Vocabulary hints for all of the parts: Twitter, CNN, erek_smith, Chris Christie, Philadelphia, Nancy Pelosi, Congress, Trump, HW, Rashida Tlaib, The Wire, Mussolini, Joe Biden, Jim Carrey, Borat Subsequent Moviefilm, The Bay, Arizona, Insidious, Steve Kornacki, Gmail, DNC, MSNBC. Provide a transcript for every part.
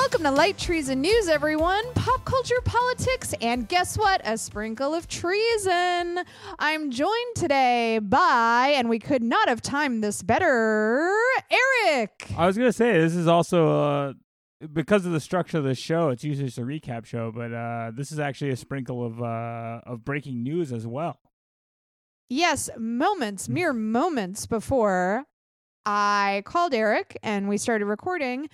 Welcome to Light Treason News, everyone. Pop culture, politics, and guess what? A sprinkle of treason. I'm joined today by, and we could not have timed this better, Eric. I was going to say, this is also because of the structure of the show, it's usually just a recap show, but this is actually a sprinkle of breaking news as well. Yes, mere moments before I called Eric and we started recording.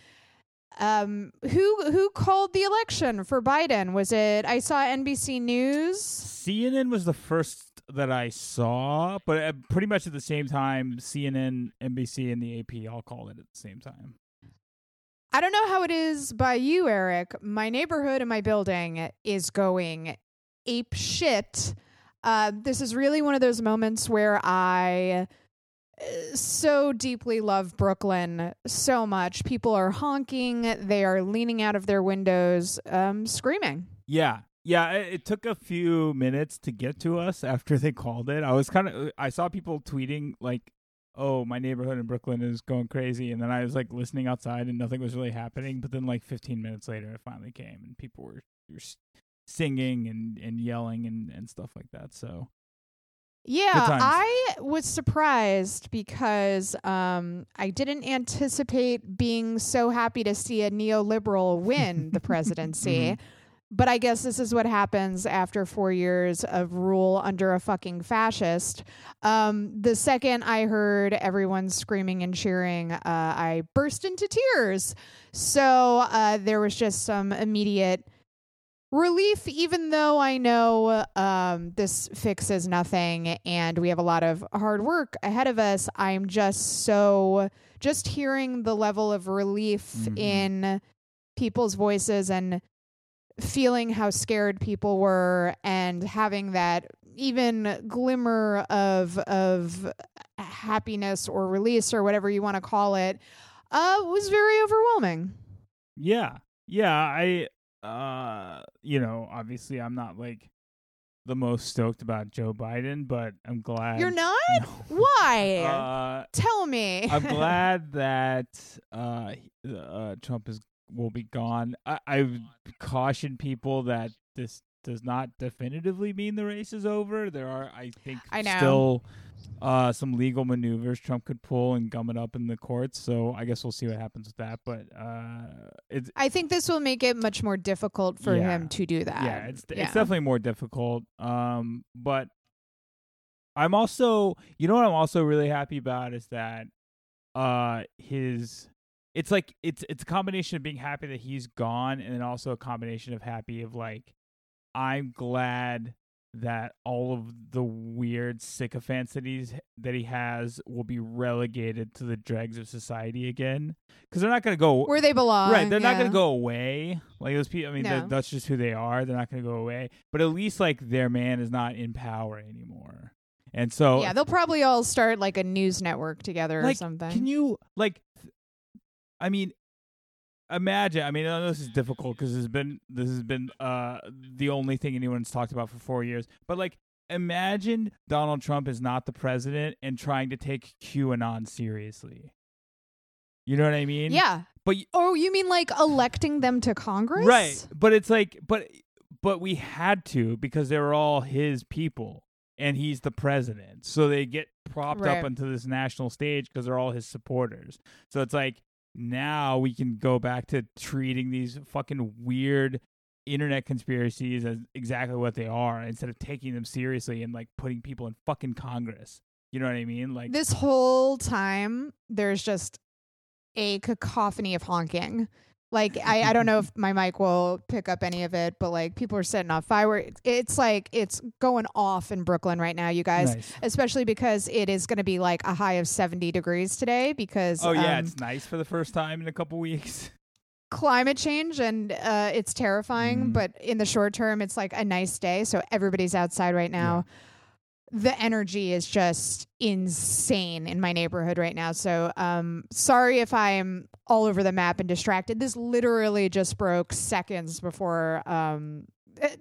Who called the election for Biden? Was it, I saw NBC News? CNN was the first that I saw, but pretty much at the same time, CNN, NBC, and the AP all called it at the same time. I don't know how it is by you, Eric. My neighborhood and my building is going ape shit. This is really one of those moments where I so deeply love Brooklyn so much. People are honking. They are leaning out of their windows, screaming. Yeah. It took a few minutes to get to us after they called it. I saw people tweeting like, oh, my neighborhood in Brooklyn is going crazy. And then I was like listening outside and nothing was really happening. But then like 15 minutes later, it finally came and people were singing and yelling and stuff like that. So yeah, I was surprised because I didn't anticipate being so happy to see a neoliberal win the presidency. Mm-hmm. But I guess this is what happens after 4 years of rule under a fucking fascist. The second I heard everyone screaming and cheering, I burst into tears. So there was just some immediate relief, even though I know this fixes nothing and we have a lot of hard work ahead of us. I'm just hearing the level of relief in people's voices and feeling how scared people were and having that even glimmer of happiness or release or whatever you want to call it was very overwhelming. Yeah. Obviously I'm not like the most stoked about Joe Biden, but I'm glad. You're not? No. Why? Tell me. I'm glad that Trump will be gone. I caution people that this does not definitively mean the race is over. There are, I think, still some legal maneuvers Trump could pull and gum it up in the courts. So I guess we'll see what happens with that. But I think this will make it much more difficult for him to do that. Yeah, it's definitely more difficult. But I'm also, you know what I'm also really happy about is that his... It's like it's a combination of being happy that he's gone and then also a combination of happy of like, I'm glad that all of the weird sycophants that he has will be relegated to the dregs of society again. Because they're not going to go... where they belong. Right. They're not going to go away. Like those people, I mean, that's just who they are. They're not going to go away. But at least like their man is not in power anymore. And so... yeah, they'll probably all start like a news network together like, or something. Can you... like? I mean, imagine. I mean, I know this is difficult because this has been the only thing anyone's talked about for 4 years. But like, imagine Donald Trump is not the president and trying to take QAnon seriously. You know what I mean? Yeah. But you mean like electing them to Congress? Right. But it's like, but we had to because they were all his people and he's the president, so they get propped up onto this national stage because they're all his supporters. So it's like. Now we can go back to treating these fucking weird internet conspiracies as exactly what they are instead of taking them seriously and like putting people in fucking Congress. You know what I mean? Like this whole time there's just a cacophony of honking. Like I don't know if my mic will pick up any of it, but like people are setting off fireworks. It's like it's going off in Brooklyn right now, you guys. Nice. Especially because it is going to be like a high of 70 degrees today. Because it's nice for the first time in a couple weeks. Climate change and it's terrifying, but in the short term, it's like a nice day. So everybody's outside right now. Yeah. The energy is just insane in my neighborhood right now. So sorry if I'm all over the map and distracted. This literally just broke seconds before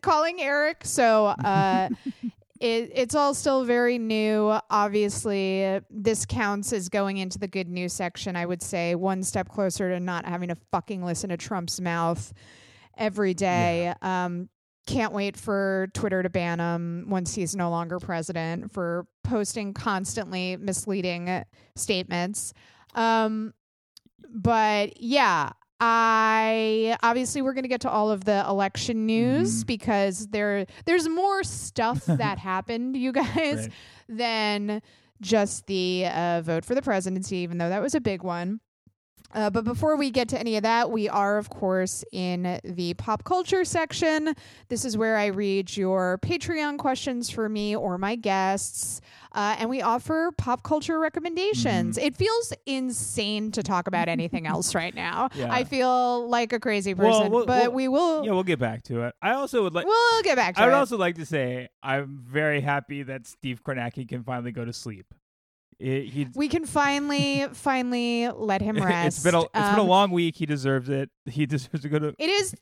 calling Eric. So it's all still very new. Obviously, this counts as going into the good news section, I would say. One step closer to not having to fucking listen to Trump's mouth every day. Yeah. Can't wait for Twitter to ban him once he's no longer president for posting constantly misleading statements. But yeah, obviously we're going to get to all of the election news because there's more stuff that happened, you guys, right, than just the vote for the presidency, even though that was a big one. But before we get to any of that, we are, of course, in the pop culture section. This is where I read your Patreon questions for me or my guests, and we offer pop culture recommendations. It feels insane to talk about anything else right now. Yeah. I feel like a crazy person, but we will. Yeah, we'll get back to it. I also would like. We'll get back to it. I would also like to say I'm very happy that Steve Kornacki can finally go to sleep. We can finally let him rest. It's been a long week. He deserves it. He deserves to go to. It is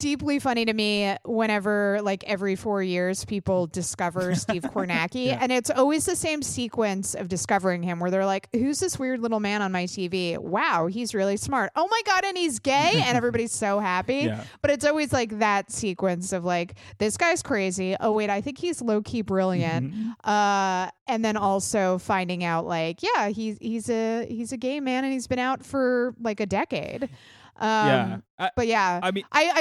deeply funny to me whenever, like, every 4 years people discover Steve Kornacki, and it's always the same sequence of discovering him where they're like, who's this weird little man on my TV? Wow, he's really smart. Oh my God, and he's gay, and everybody's so happy. Yeah. But it's always like that sequence of like, this guy's crazy. Oh wait, I think he's low-key brilliant. And then also finding out, like, yeah, he's a gay man and he's been out for like a decade. I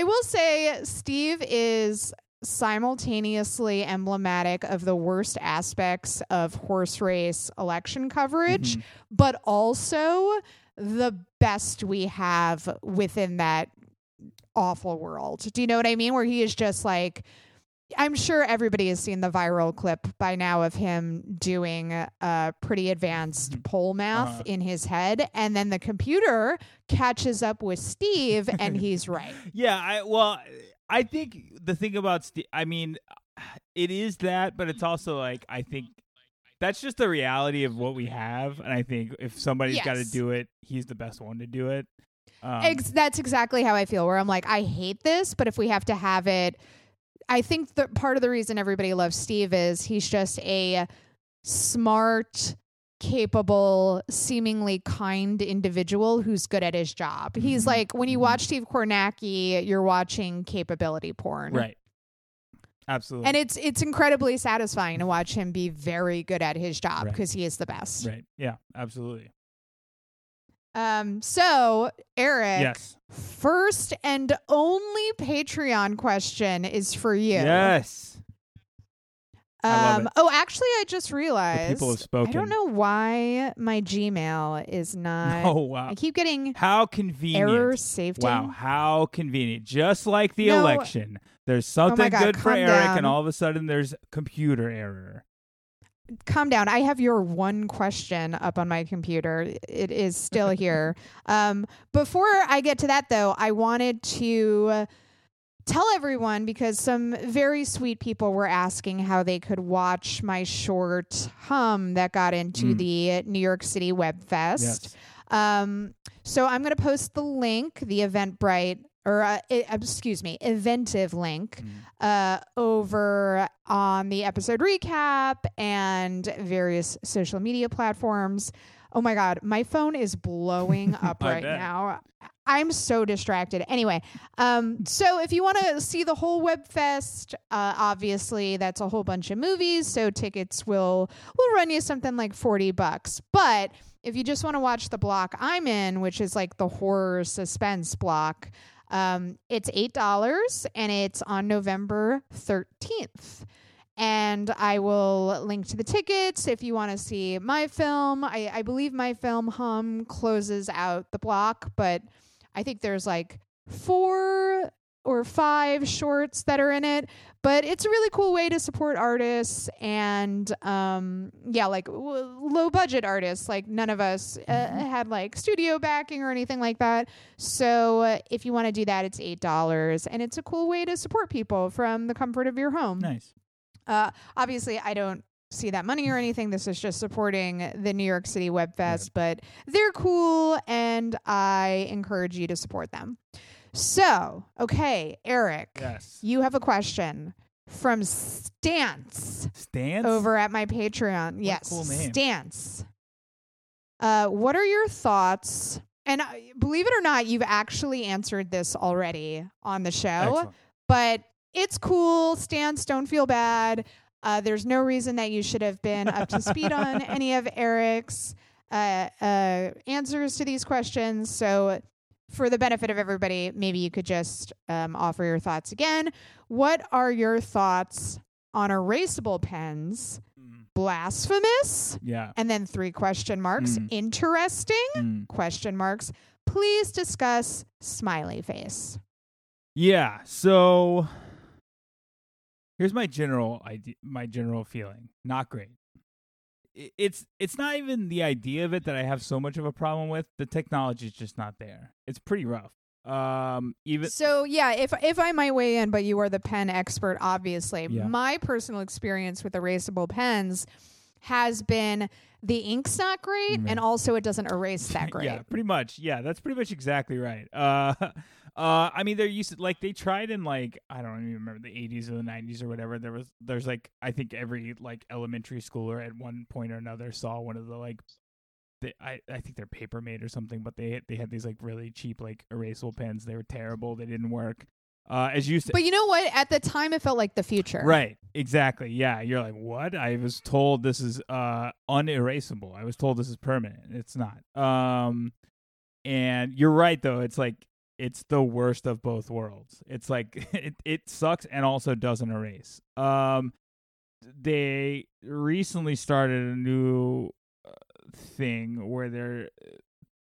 will say Steve is simultaneously emblematic of the worst aspects of horse race election coverage, but also the best we have within that awful world. Do you know what I mean? Where he is just like, I'm sure everybody has seen the viral clip by now of him doing pretty advanced poll math in his head, and then the computer catches up with Steve, and he's right. I think the thing about Steve, I mean, it is that, but it's also like, I think that's just the reality of what we have, and I think if somebody's got to do it, he's the best one to do it. That's exactly how I feel, where I'm like, I hate this, but if we have to have it, I think that part of the reason everybody loves Steve is he's just a smart, capable, seemingly kind individual who's good at his job. He's like, when you watch Steve Kornacki, you're watching capability porn. Right. Absolutely. And it's incredibly satisfying to watch him be very good at his job because he is the best. Right. Yeah, absolutely. So, Eric, first and only Patreon question is for you. Yes. I love it. Oh, actually, I just realized. The people have spoken. I don't know why my Gmail is not. Oh, wow. I keep getting. How convenient. Error saved. Wow. How convenient. Just like the election. There's something good for Eric, and all of a sudden there's computer error. Calm down. I have your one question up on my computer. It is still here. Before I get to that, though, I wanted to tell everyone, because some very sweet people were asking how they could watch my short that got into the New York City Web Fest. Yes. So I'm going to post the link, the Eventbrite or Eventive link over on the episode recap and various social media platforms. Oh my God, my phone is blowing up right now. I'm so distracted. Anyway, so if you want to see the whole Web Fest, obviously that's a whole bunch of movies, so tickets will run you something like $40. But if you just want to watch the block I'm in, which is like the horror suspense block, it's $8 and it's on November 13th. And I will link to the tickets if you want to see my film. I believe my film closes out the block, but I think there's like 4 or 5 shorts that are in it. But it's a really cool way to support artists and low budget artists. Like, none of us had like studio backing or anything like that. So if you want to do that, it's $8 and it's a cool way to support people from the comfort of your home. Nice. Obviously, I don't see that money or anything. This is just supporting the New York City Web Fest, but they're cool, and I encourage you to support them. So, okay, Eric, you have a question from Stance. Stance? Over at my Patreon. What yes. Cool name. Stance. What are your thoughts? And believe it or not, you've actually answered this already on the show. Excellent. But it's cool. Stance, don't feel bad. There's no reason that you should have been up to speed on any of Eric's answers to these questions. So for the benefit of everybody, maybe you could just offer your thoughts again. What are your thoughts on erasable pens? Blasphemous? Yeah. And then 3 question marks. Interesting? Question marks. Please discuss smiley face. Yeah. So here's my general idea, my general feeling. Not great. It's not even the idea of it that I have so much of a problem with. The technology is just not there. It's pretty rough. Even so, yeah. If I might weigh in, but you are the pen expert, obviously. Yeah. My personal experience with erasable pens has been the ink's not great, and also it doesn't erase that great. Yeah, pretty much. Yeah, that's pretty much exactly right. I mean, they're used to, like, they tried in, like, I don't even remember the 80s or the 90s or whatever. There's like, I think every, like, elementary schooler at one point or another saw one of the, like, I think they're Papermate or something, but they had these, like, really cheap, like, erasable pens. They were terrible. They didn't work. As you said, but you know what? At the time, it felt like the future. Right. Exactly. Yeah. You're like, what? I was told this is unerasable. I was told this is permanent. It's not. And you're right, though. It's like, it's the worst of both worlds. It's like it sucks and also doesn't erase. They recently started a new thing where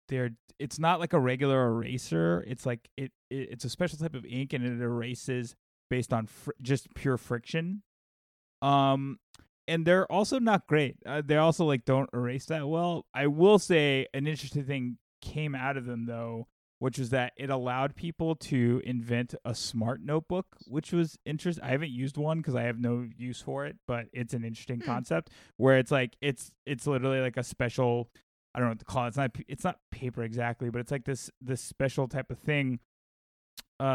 they're it's not like a regular eraser. It's like it's a special type of ink, and it erases based on just pure friction. And they're also not great. They also, like, don't erase that well. I will say an interesting thing came out of them, though, which was that it allowed people to invent a smart notebook, which was interesting. I haven't used one because I have no use for it, but it's an interesting concept where it's like it's literally like a special, I don't know what to call it. It's not paper exactly, but it's like this special type of thing,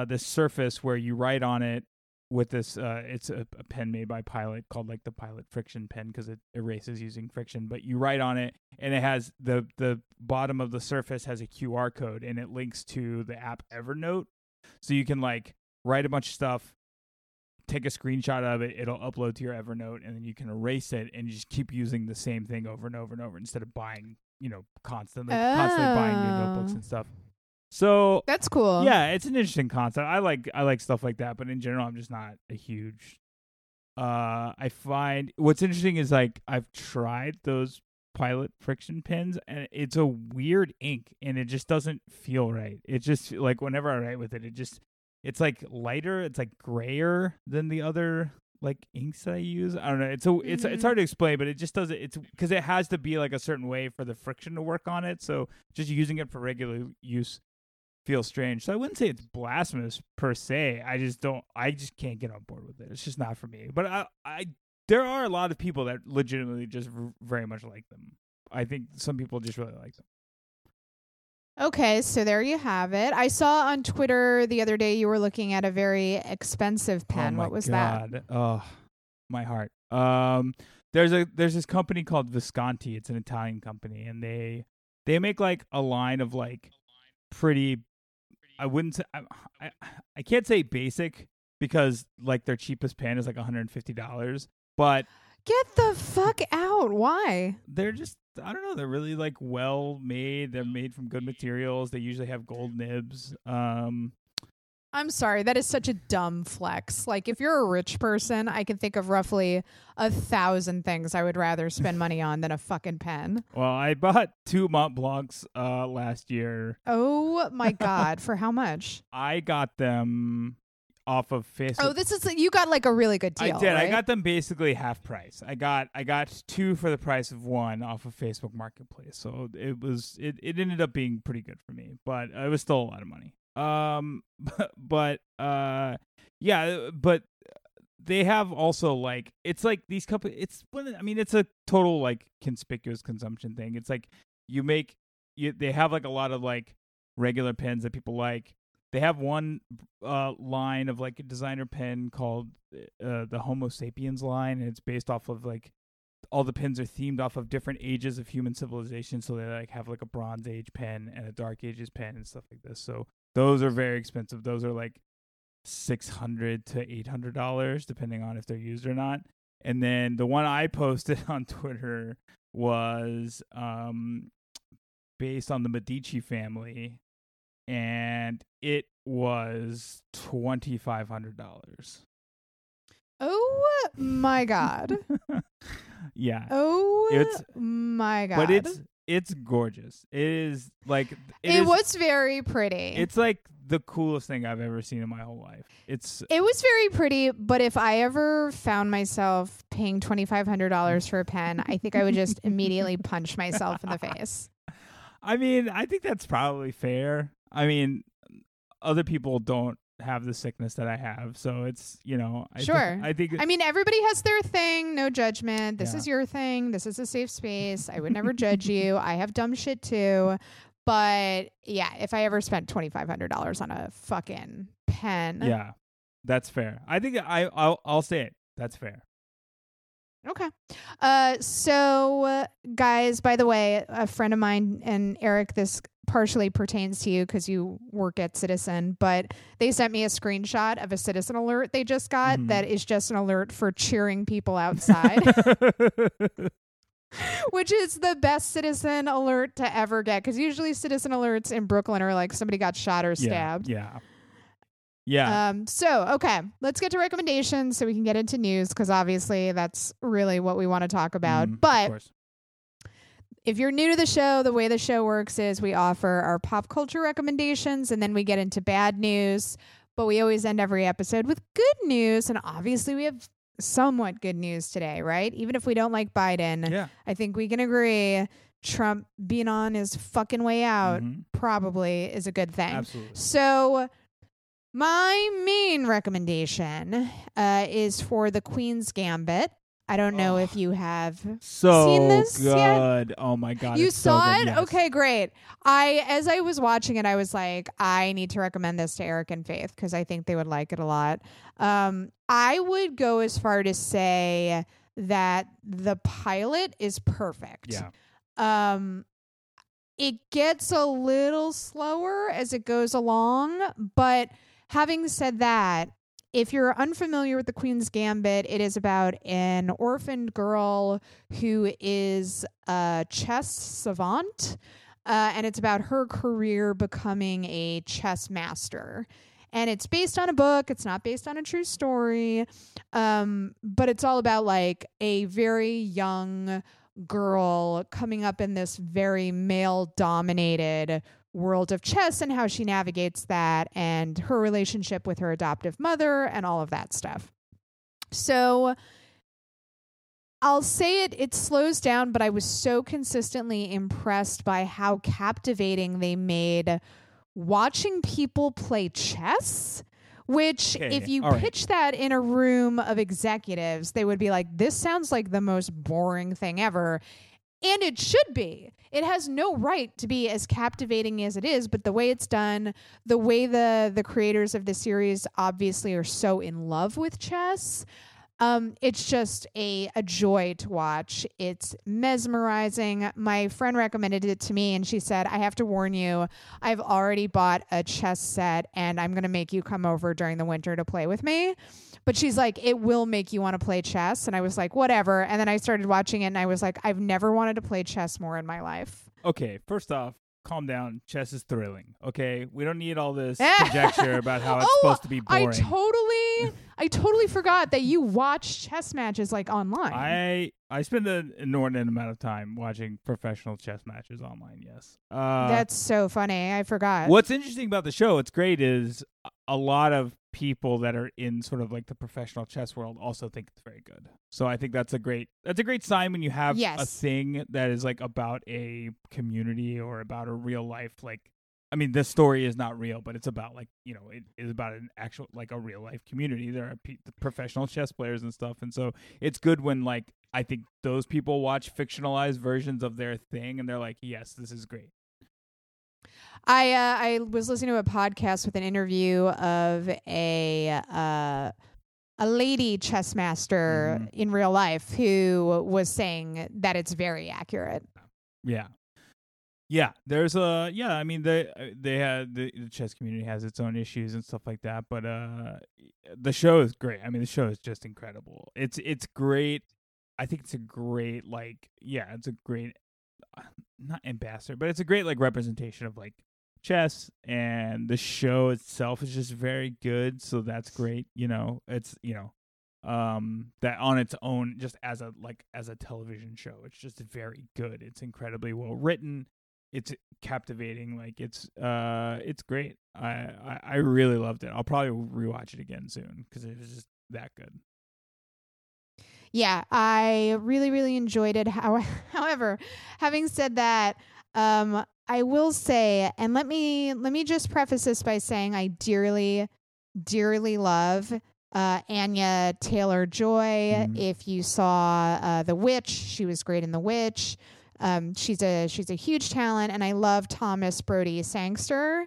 this surface where you write on it with this. It's a pen made by Pilot called, like, the Pilot Friction Pen because it erases using friction. But you write on it, and it has the bottom of the surface has a QR code, and it links to the app Evernote, so you can, like, write a bunch of stuff, take a screenshot of it, it'll upload to your Evernote, and then you can erase it and just keep using the same thing over and over and over instead of buying, you know, constantly buying new notebooks and stuff. So that's cool. Yeah, it's an interesting concept. I like stuff like that, but in general, I'm just not a huge. I find what's interesting is, like, I've tried those Pilot friction pens, and it's a weird ink, and it just doesn't feel right. It just, like, whenever I write with it, it's like lighter, it's like grayer than the other, like, inks I use. I don't know. It's hard to explain, but it just doesn't. It's because it has to be, like, a certain way for the friction to work on it. So just using it for regular use feels strange. So I wouldn't say it's blasphemous per se. I just can't get on board with it. It's just not for me. But there are a lot of people that legitimately just very much like them. I think some people just really like them. Okay, so there you have it. I saw on Twitter the other day you were looking at a very expensive pen. What was that? Oh, my heart. There's this company called Visconti. It's an Italian company, and they make, like, a line of, like, pretty. I wouldn't say I can't say basic because, like, their cheapest pen is like $150, but get the fuck out. Why? They're just, I don't know, they're really, like, well made. They're made from good materials. They usually have gold nibs. I'm sorry, that is such a dumb flex. Like, if you're a rich person, I can think of roughly 1,000 things I would rather spend money on than a fucking pen. Well, I bought 2 Mont Blancs last year. Oh my God. For how much? I got them off of Facebook. Oh, this is, you got, like, a really good deal. I did. Right? I got them basically half price. I got 2 for the price of 1 off of Facebook Marketplace. So it ended up being pretty good for me, but it was still a lot of money. But they have also, like, it's like these companies, it's a total, like, conspicuous consumption thing. It's like they have, like, a lot of, like, regular pens that people like. They have one line of like a designer pen called the Homo sapiens line, and it's based off of like all the pens are themed off of different ages of human civilization. So they like have like a Bronze Age pen and a Dark Ages pen and stuff like this. So those are very expensive. Those are like $600 to $800, depending on if they're used or not. And then the one I posted on Twitter was based on the Medici family, and it was $2,500. Oh my god! Yeah. Oh, it's my god! But it's gorgeous. It is like it was very pretty. It's like the coolest thing I've ever seen in my whole life. It was very pretty, but if I ever found myself paying $2,500 for a pen, I think I would just immediately punch myself in the face. I mean, I think that's probably fair. I mean, other people don't have the sickness that I have, so it's, you know, I think I mean, everybody has their thing, no judgment. This is your thing. This is a safe space. I would never judge you. I have dumb shit too. But yeah, if I ever spent $2,500 on a fucking pen. Yeah, that's fair. I think I'll say it. That's fair. Okay. So guys, by the way, a friend of mine, and Eric, this partially pertains to you because you work at Citizen, but they sent me a screenshot of a Citizen alert they just got that is just an alert for cheering people outside. Which is the best Citizen alert to ever get, because usually Citizen alerts in Brooklyn are like somebody got shot or stabbed. Yeah. So, okay, let's get to recommendations so we can get into news, because obviously that's really what we want to talk about. But if you're new to the show, the way the show works is we offer our pop culture recommendations and then we get into bad news. But we always end every episode with good news. And obviously we have somewhat good news today, right? Even if we don't like Biden, I think we can agree Trump being on his fucking way out probably is a good thing. Absolutely. So my main recommendation is for The Queen's Gambit. I don't know if you have seen this yet. Oh my god! You saw it? Yes. Okay, great. As I was watching it, I was like, I need to recommend this to Eric and Faith because I think they would like it a lot. I would go as far to say that the pilot is perfect. Yeah. It gets a little slower as it goes along, but having said that, if you're unfamiliar with The Queen's Gambit, it is about an orphaned girl who is a chess savant, and it's about her career becoming a chess master. And it's based on a book. It's not based on a true story, but it's all about like a very young girl coming up in this very male-dominated world of chess and how she navigates that and her relationship with her adoptive mother and all of that stuff. So I'll say it slows down, but I was so consistently impressed by how captivating they made watching people play chess, which if you pitch that in a room of executives, they would be like, this sounds like the most boring thing ever. And it should be. It has no right to be as captivating as it is, but the way it's done, the way the creators of the series obviously are so in love with chess, it's just a joy to watch. It's mesmerizing. My friend recommended it to me, and she said, I have to warn you, I've already bought a chess set, and I'm going to make you come over during the winter to play with me. But she's like, it will make you want to play chess. And I was like, whatever. And then I started watching it and I was like, I've never wanted to play chess more in my life. Okay, first off, calm down. Chess is thrilling. Okay, we don't need all this conjecture about how it's supposed to be boring. I totally forgot that you watch chess matches like online. I spend an inordinate amount of time watching professional chess matches online, yes. That's so funny. I forgot. What's interesting about the show, it's great, is a lot of people that are in sort of like the professional chess world also think it's very good. So I think that's a great sign when you have a thing that is like about a community or about a real life, like, I mean, this story is not real, but it's about like, you know, it is about an actual, like a real life community. There are professional chess players and stuff. And so it's good when like, I think those people watch fictionalized versions of their thing and they're like, yes, this is great. I was listening to a podcast with an interview of a lady chess master in real life who was saying that it's very accurate. Yeah. Yeah, there's I mean, they had the chess community has its own issues and stuff like that, but the show is great. I mean, the show is just incredible. It's great. I think it's a great it's a great not ambassador, but it's a great representation of chess, and the show itself is just very good. So that's great. You know, it's that on its own, just as a television show, it's just very good. It's incredibly well written. It's captivating. It's great. I really loved it. I'll probably rewatch it again soon because it was just that good. Yeah, I really, really enjoyed it. However, having said that, I will say, and let me just preface this by saying I dearly, dearly love Anya Taylor-Joy. If you saw The Witch, she was great in The Witch. She's a huge talent, and I love Thomas Brodie Sangster.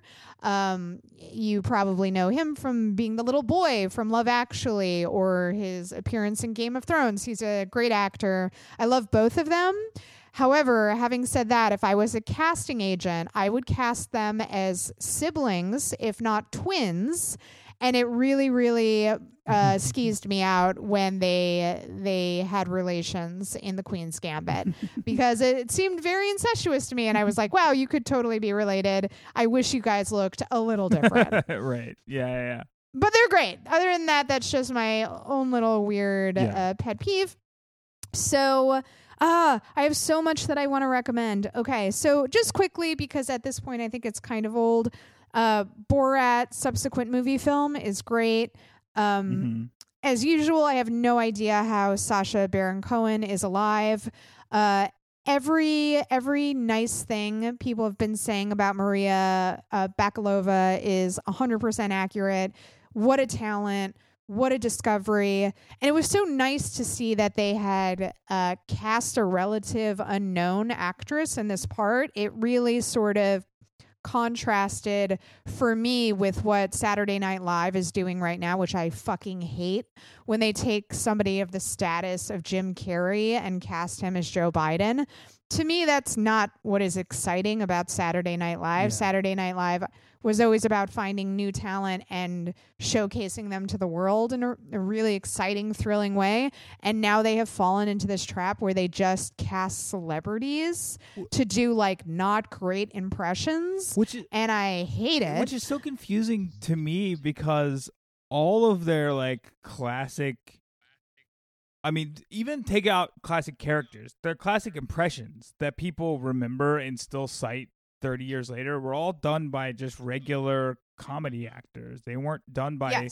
You probably know him from being the little boy from Love Actually or his appearance in Game of Thrones. He's a great actor. I love both of them. However, having said that, if I was a casting agent, I would cast them as siblings, if not twins. And it really, really skeezed me out when they had relations in The Queen's Gambit because it seemed very incestuous to me. And I was like, wow, you could totally be related. I wish you guys looked a little different. Right. Yeah, yeah, yeah. But they're great. Other than that, that's just my own little weird pet peeve. So I have so much that I want to recommend. Okay, so just quickly, because at this point, I think it's kind of old. Borat subsequent movie film is great. As usual, I have no idea how Sacha Baron Cohen is alive. Every nice thing people have been saying about Maria Bakalova is 100% accurate. What a talent. What a discovery. And it was so nice to see that they had cast a relative unknown actress in this part. It really sort of contrasted for me with what Saturday Night Live is doing right now, which I fucking hate, when they take somebody of the status of Jim Carrey and cast him as Joe Biden. To me, that's not what is exciting about Saturday Night Live. Yeah. Saturday Night Live was always about finding new talent and showcasing them to the world in a really exciting, thrilling way. And now they have fallen into this trap where they just cast celebrities to do not great impressions. And I hate it. Which is so confusing to me because all of their classic, I mean, even take out classic characters, their classic impressions that people remember and still cite 30 years later were all done by just regular comedy actors. They weren't done by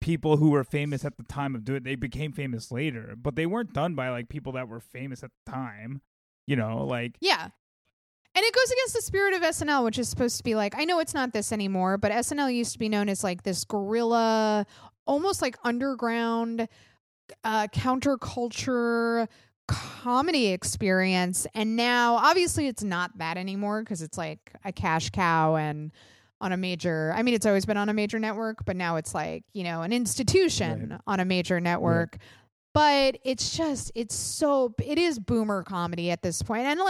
people who were famous at the time of doing it. They became famous later, but they weren't done by people that were famous at the time, Yeah. And it goes against the spirit of SNL, which is supposed to be I know it's not this anymore, but SNL used to be known as this guerrilla, almost underground counterculture comedy experience, and now obviously it's not that anymore because it's a cash cow and on a major, I mean it's always been on a major network, but now it's an institution on a major network. But it is boomer comedy at this point, and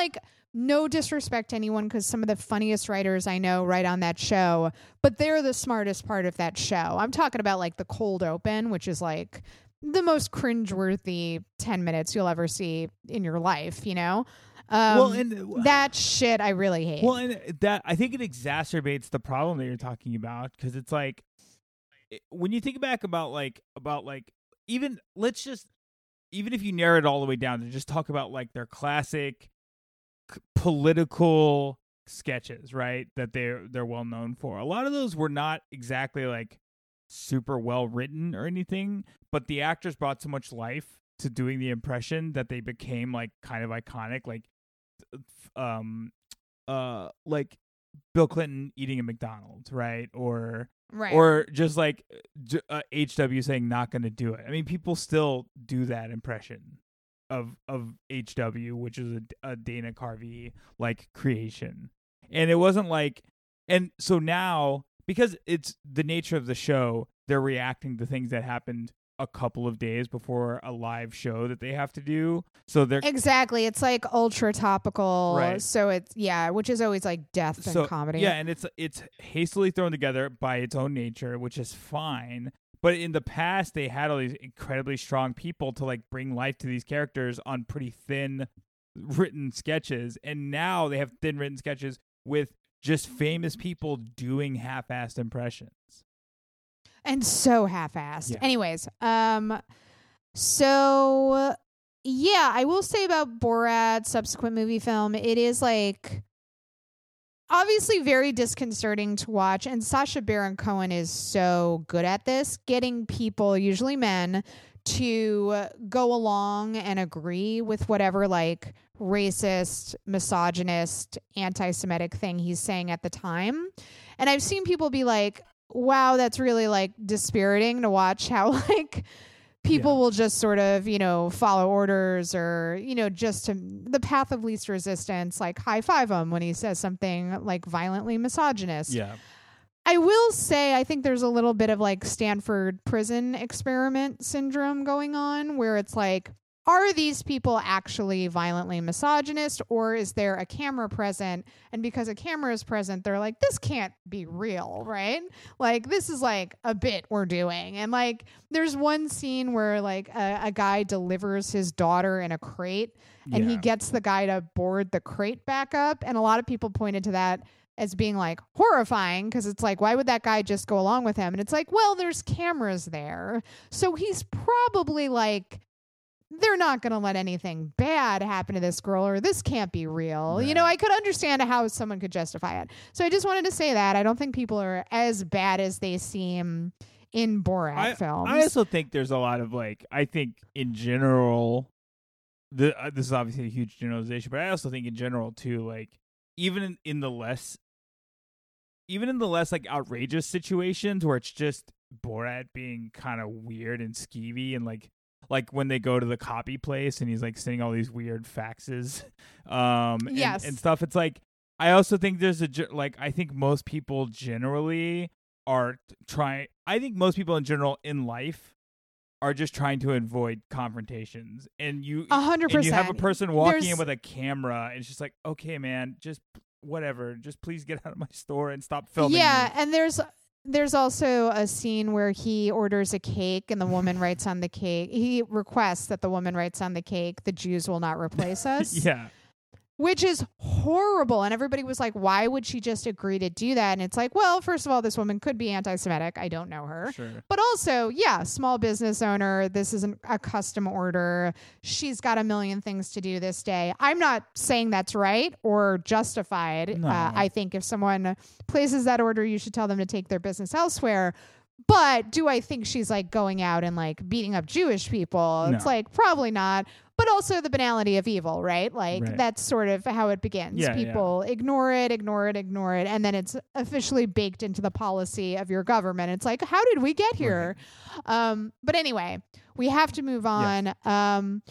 no disrespect to anyone because some of the funniest writers I know write on that show, but they're the smartest part of that show. I'm talking about the cold open, which is the most cringeworthy 10 minutes you'll ever see in your life, that shit I really hate. Well, and that, I think it exacerbates the problem that you're talking about. Cause it's when you think back about even let's just, even if you narrow it all the way down to just talk about their classic political sketches, right. That they're well known for. A lot of those were not exactly super well written or anything, but the actors brought so much life to doing the impression that they became kind of iconic, like Bill Clinton eating a McDonald's, right? Or just HW saying not going to do it. I mean, people still do that impression of HW, which is a Dana Carvey creation, and it wasn't And so now, because it's the nature of the show, they're reacting to things that happened a couple of days before a live show that they have to do. So they're exactly. It's like ultra topical. Right. So it's which is always like death and comedy. Yeah, and it's hastily thrown together by its own nature, which is fine. But in the past, they had all these incredibly strong people to like bring life to these characters on pretty thin written sketches, and now they have thin written sketches with just famous people doing half-assed impressions. And so half-assed. Yeah. Anyways, so yeah, I will say about Borat's subsequent movie film, it is like obviously very disconcerting to watch, and Sacha Baron Cohen is so good at this, getting people, usually men, to go along and agree with whatever like racist, misogynist, anti-Semitic thing he's saying at the time. And I've seen people be like, wow, that's really like dispiriting to watch how like people will just sort of, you know, follow orders or, you know, just to the path of least resistance, like high five him when he says something like violently misogynist. Yeah. I will say, I think there's a little bit of like Stanford prison experiment syndrome going on where it's like, are these people actually violently misogynist, or is there a camera present? And because a camera is present, they're like, this can't be real, right? Like, this is like a bit we're doing. And like, there's one scene where like a guy delivers his daughter in a crate and he gets the guy to board the crate back up. And a lot of people pointed to that as being like horrifying, because it's like, why would that guy just go along with him? And it's like, well, there's cameras there. So he's probably like, they're not going to let anything bad happen to this girl, or this can't be real. Right. You know, I could understand how someone could justify it. So I just wanted to say that I don't think people are as bad as they seem in Borat films. I also think there's a lot of like, I think in general, this is obviously a huge generalization, but I also think in general too, like even in the less like outrageous situations where it's just Borat being kind of weird and skeevy, and like when they go to the copy place and he's like sending all these weird faxes and stuff. It's like, I also think there's I think most people generally are I think most people in general in life are just trying to avoid confrontations. And you 100%. And you have a person walking in with a camera and it's just like, okay, man, just whatever. Just please get out of my store and stop filming. Yeah. Me. And There's also a scene where he orders a cake and the woman writes on the cake. He requests that the woman writes on the cake, "The Jews will not replace us." Yeah. Which is horrible. And everybody was like, why would she just agree to do that? And it's like, well, first of all, this woman could be anti-Semitic. I don't know her. Sure. But also, yeah, small business owner. This isn't a custom order. She's got a million things to do this day. I'm not saying that's right or justified. No. I think if someone places that order, you should tell them to take their business elsewhere. But do I think she's like going out and like beating up Jewish people? No. It's like, probably not. But also the banality of evil, right? Like that's sort of how it begins. Yeah, people ignore it. And then it's officially baked into the policy of your government. It's like, how did we get here? Right. But anyway, we have to move on. Yes.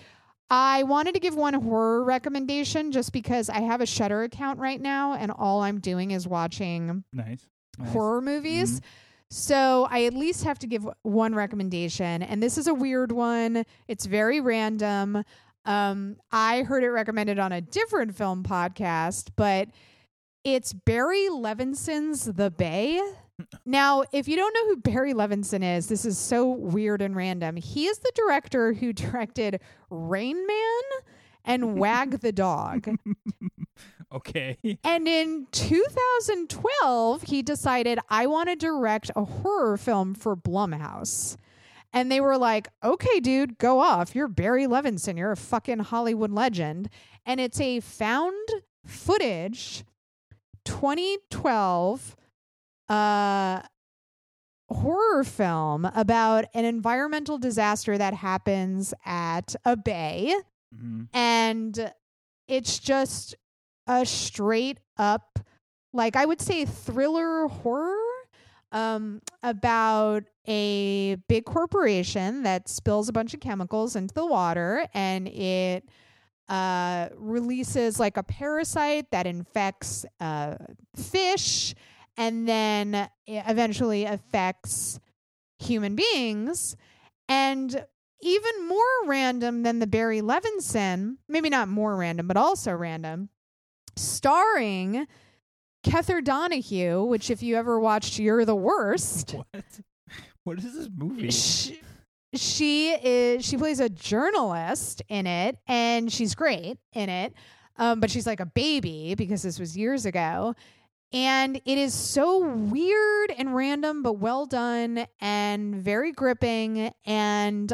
I wanted to give one horror recommendation just because I have a Shudder account right now and all I'm doing is watching horror movies. Mm-hmm. So I at least have to give one recommendation, and this is a weird one. It's very random. I heard it recommended on a different film podcast, but it's Barry Levinson's The Bay. Now, if you don't know who Barry Levinson is, this is so weird and random. He is the director who directed Rain Man and Wag the Dog. Okay. And in 2012, he decided, I want to direct a horror film for Blumhouse. And they were like, okay, dude, go off. You're Barry Levinson. You're a fucking Hollywood legend. And it's a found footage 2012 horror film about an environmental disaster that happens at a bay. Mm-hmm. And it's just a straight up, like I would say, thriller horror about a big corporation that spills a bunch of chemicals into the water, and it releases like a parasite that infects fish and then it eventually affects human beings. And even more random than the Barry Levinson, maybe not more random, but also random, starring Heather Donahue, which if you ever watched You're the Worst. What is this movie? She plays a journalist in it, and she's great in it. But she's like a baby because this was years ago. And it is so weird and random, but well done and very gripping. And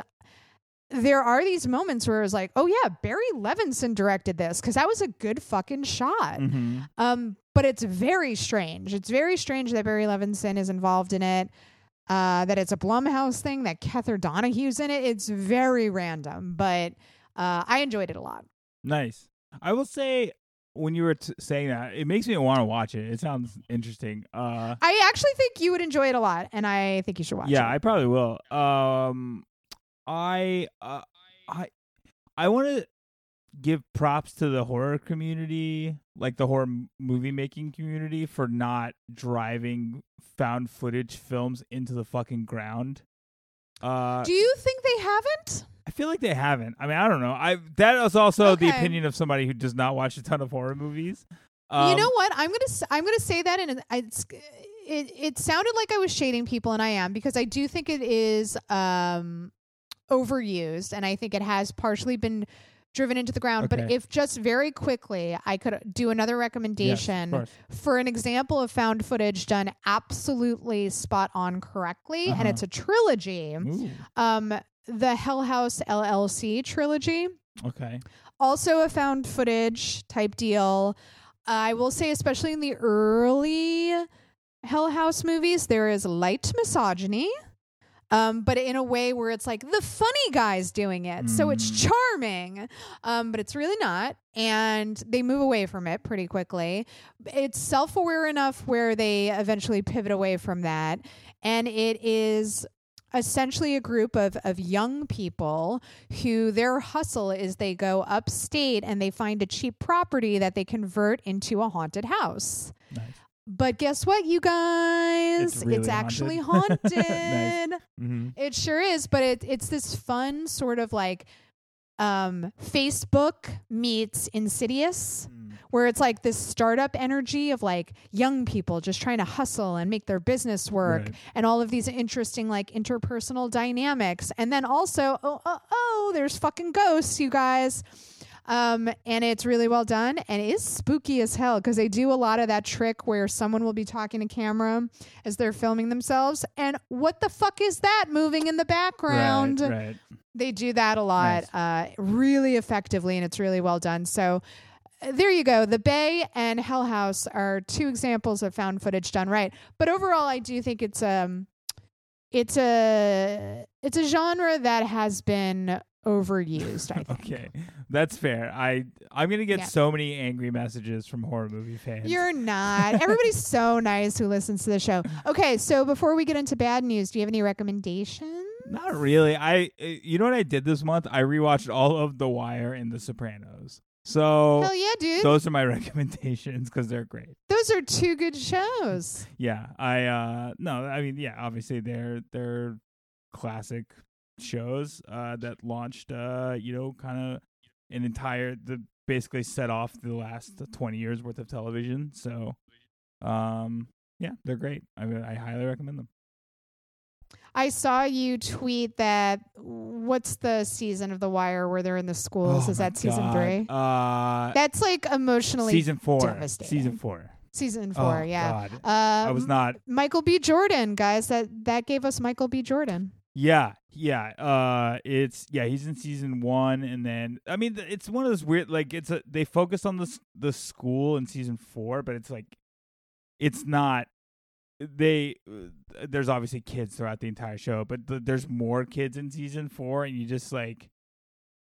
there are these moments where it was like, oh yeah, Barry Levinson directed this, because that was a good fucking shot. Mm-hmm. But it's very strange. It's very strange that Barry Levinson is involved in it, that it's a Blumhouse thing, that Heather Donahue's in it. It's very random, but I enjoyed it a lot. Nice. I will say, when you were saying that, it makes me want to watch it. It sounds interesting. I actually think you would enjoy it a lot, and I think you should watch it. Yeah, I probably will. I want to give props to the horror community, like the horror movie making community, for not driving found footage films into the fucking ground. Do you think they haven't? I feel like they haven't. I mean, I don't know. That is also the opinion of somebody who does not watch a ton of horror movies. You know what? I'm gonna say that, and it sounded like I was shading people, and I am, because I do think it is overused, and I think it has partially been driven into the ground. Okay. But if just very quickly, I could do another recommendation for an example of found footage done absolutely spot on correctly. Uh-huh. And it's a trilogy. Ooh. The Hell House LLC trilogy. Okay. Also a found footage type deal. I will say, especially in the early Hell House movies, there is light misogyny. But in a way where it's like the funny guy's doing it. So it's charming, but it's really not. And they move away from it pretty quickly. It's self-aware enough where they eventually pivot away from that. And it is essentially a group of young people who their hustle is they go upstate and they find a cheap property that they convert into a haunted house. Nice. But guess what, you guys? It's actually haunted. Nice. Mm-hmm. It sure is. But it's this fun sort of like Facebook meets Insidious, where it's like this startup energy of like young people just trying to hustle and make their business work, right, and all of these interesting like interpersonal dynamics. And then also, there's fucking ghosts, you guys. And it's really well done, and it is spooky as hell, because they do a lot of that trick where someone will be talking to camera as they're filming themselves, and what the fuck is that moving in the background? Right. They do that a lot. Nice. Really effectively, and it's really well done. So there you go. The Bay and Hell House are two examples of found footage done right. But overall, I do think it's a genre that has been overused, I think. Okay, that's fair. I'm gonna get so many angry messages from horror movie fans. You're not. Everybody's so nice who listens to the show. Okay, so before we get into bad news, do you have any recommendations? Not really. You know what I did this month? I rewatched all of The Wire and The Sopranos. So hell yeah, dude. Those are my recommendations because they're great. Those are two good shows. Yeah, obviously they're classic shows that launched kind of an entire basically set off the last 20 years worth of television. So they're great. I highly recommend them. I saw you tweet that what's the season of The Wire where they're in the schools? Is that season 3? That's like emotionally season 4. Devastating. Season 4, yeah. God. I was not Michael B. Jordan, guys. That gave us Michael B. Jordan. Yeah. He's in season 1, and then it's one of those weird, like, they focus on the school in season 4, but it's like it's not. There's obviously kids throughout the entire show, but there's more kids in season 4, and you just like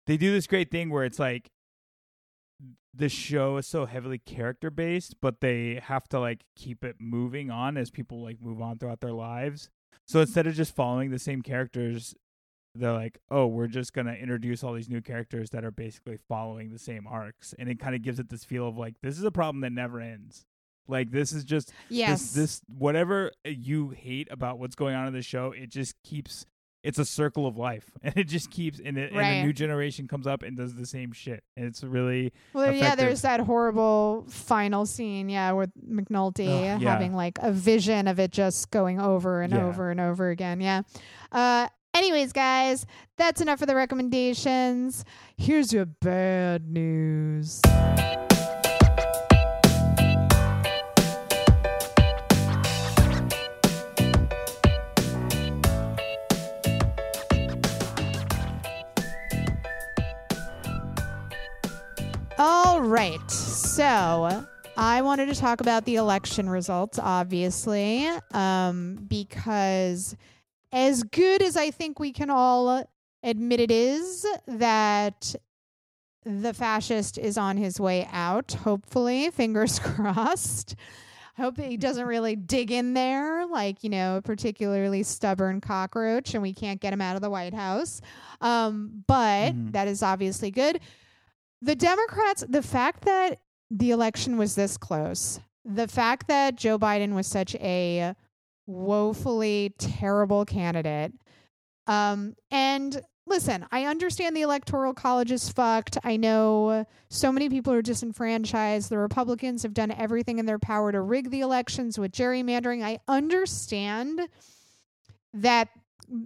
they do this great thing where it's like the show is so heavily character based, but they have to like keep it moving on as people like move on throughout their lives. So instead of just following the same characters, they're like, oh, we're just going to introduce all these new characters that are basically following the same arcs. And it kind of gives it this feel of like, this is a problem that never ends. Like, this is just, yes, this whatever you hate about what's going on in the show, it just keeps, it's a circle of life, and it just keeps, and, it, right, and a new generation comes up and does the same shit, and it's really effective. Yeah, there's that horrible final scene, yeah, with McNulty having like a vision of it just going over and over and over again. Anyways, guys, that's enough for the recommendations. Here's your bad news. All right, so I wanted to talk about the election results, obviously, because as good as I think we can all admit it is that the fascist is on his way out, hopefully, fingers crossed. I hope he doesn't really dig in there like, you know, a particularly stubborn cockroach and we can't get him out of the White House. But that is obviously good. The Democrats, the fact that the election was this close, the fact that Joe Biden was such a woefully terrible candidate. And listen, I understand the Electoral College is fucked. I know so many people are disenfranchised. The Republicans have done everything in their power to rig the elections with gerrymandering. I understand that,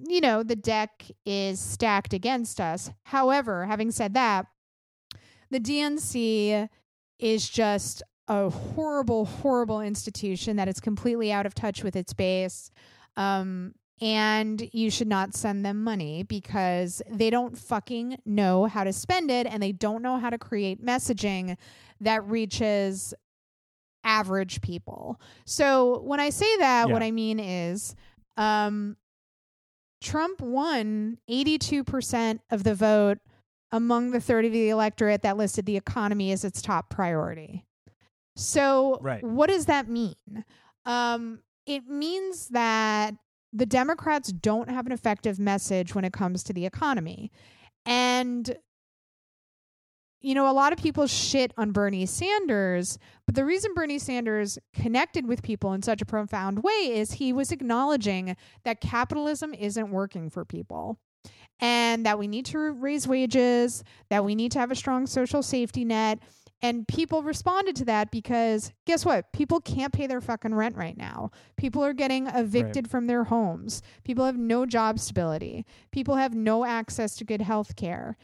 you know, the deck is stacked against us. However, having said that, the DNC is just a horrible, horrible institution that is completely out of touch with its base. And you should not send them money because they don't fucking know how to spend it, and they don't know how to create messaging that reaches average people. So when I say that, what I mean is Trump won 82% of the vote among the third of the electorate that listed the economy as its top priority. So what does that mean? It means that the Democrats don't have an effective message when it comes to the economy. And, you know, a lot of people shit on Bernie Sanders, but the reason Bernie Sanders connected with people in such a profound way is he was acknowledging that capitalism isn't working for people, and that we need to raise wages, that we need to have a strong social safety net. And people responded to that because guess what? People can't pay their fucking rent right now. People are getting evicted from their homes. People have no job stability. People have no access to good health care.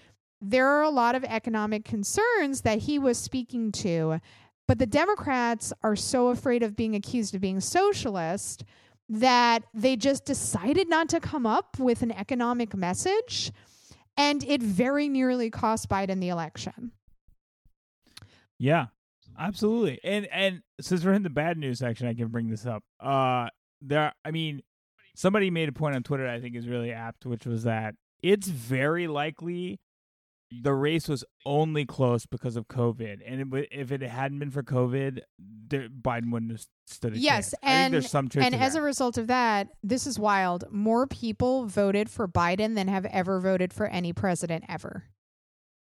There are a lot of economic concerns that he was speaking to, but the Democrats are so afraid of being accused of being socialist that they just decided not to come up with an economic message, and it very nearly cost Biden the election. Yeah, absolutely. And since we're in the bad news section, I can bring this up. I mean, somebody made a point on Twitter I think is really apt, which was that it's very likely the race was only close because of COVID. And if it hadn't been for COVID, Biden wouldn't have stood a chance. Yes, and I think there's some truth to that. As a result of that, this is wild. More people voted for Biden than have ever voted for any president ever.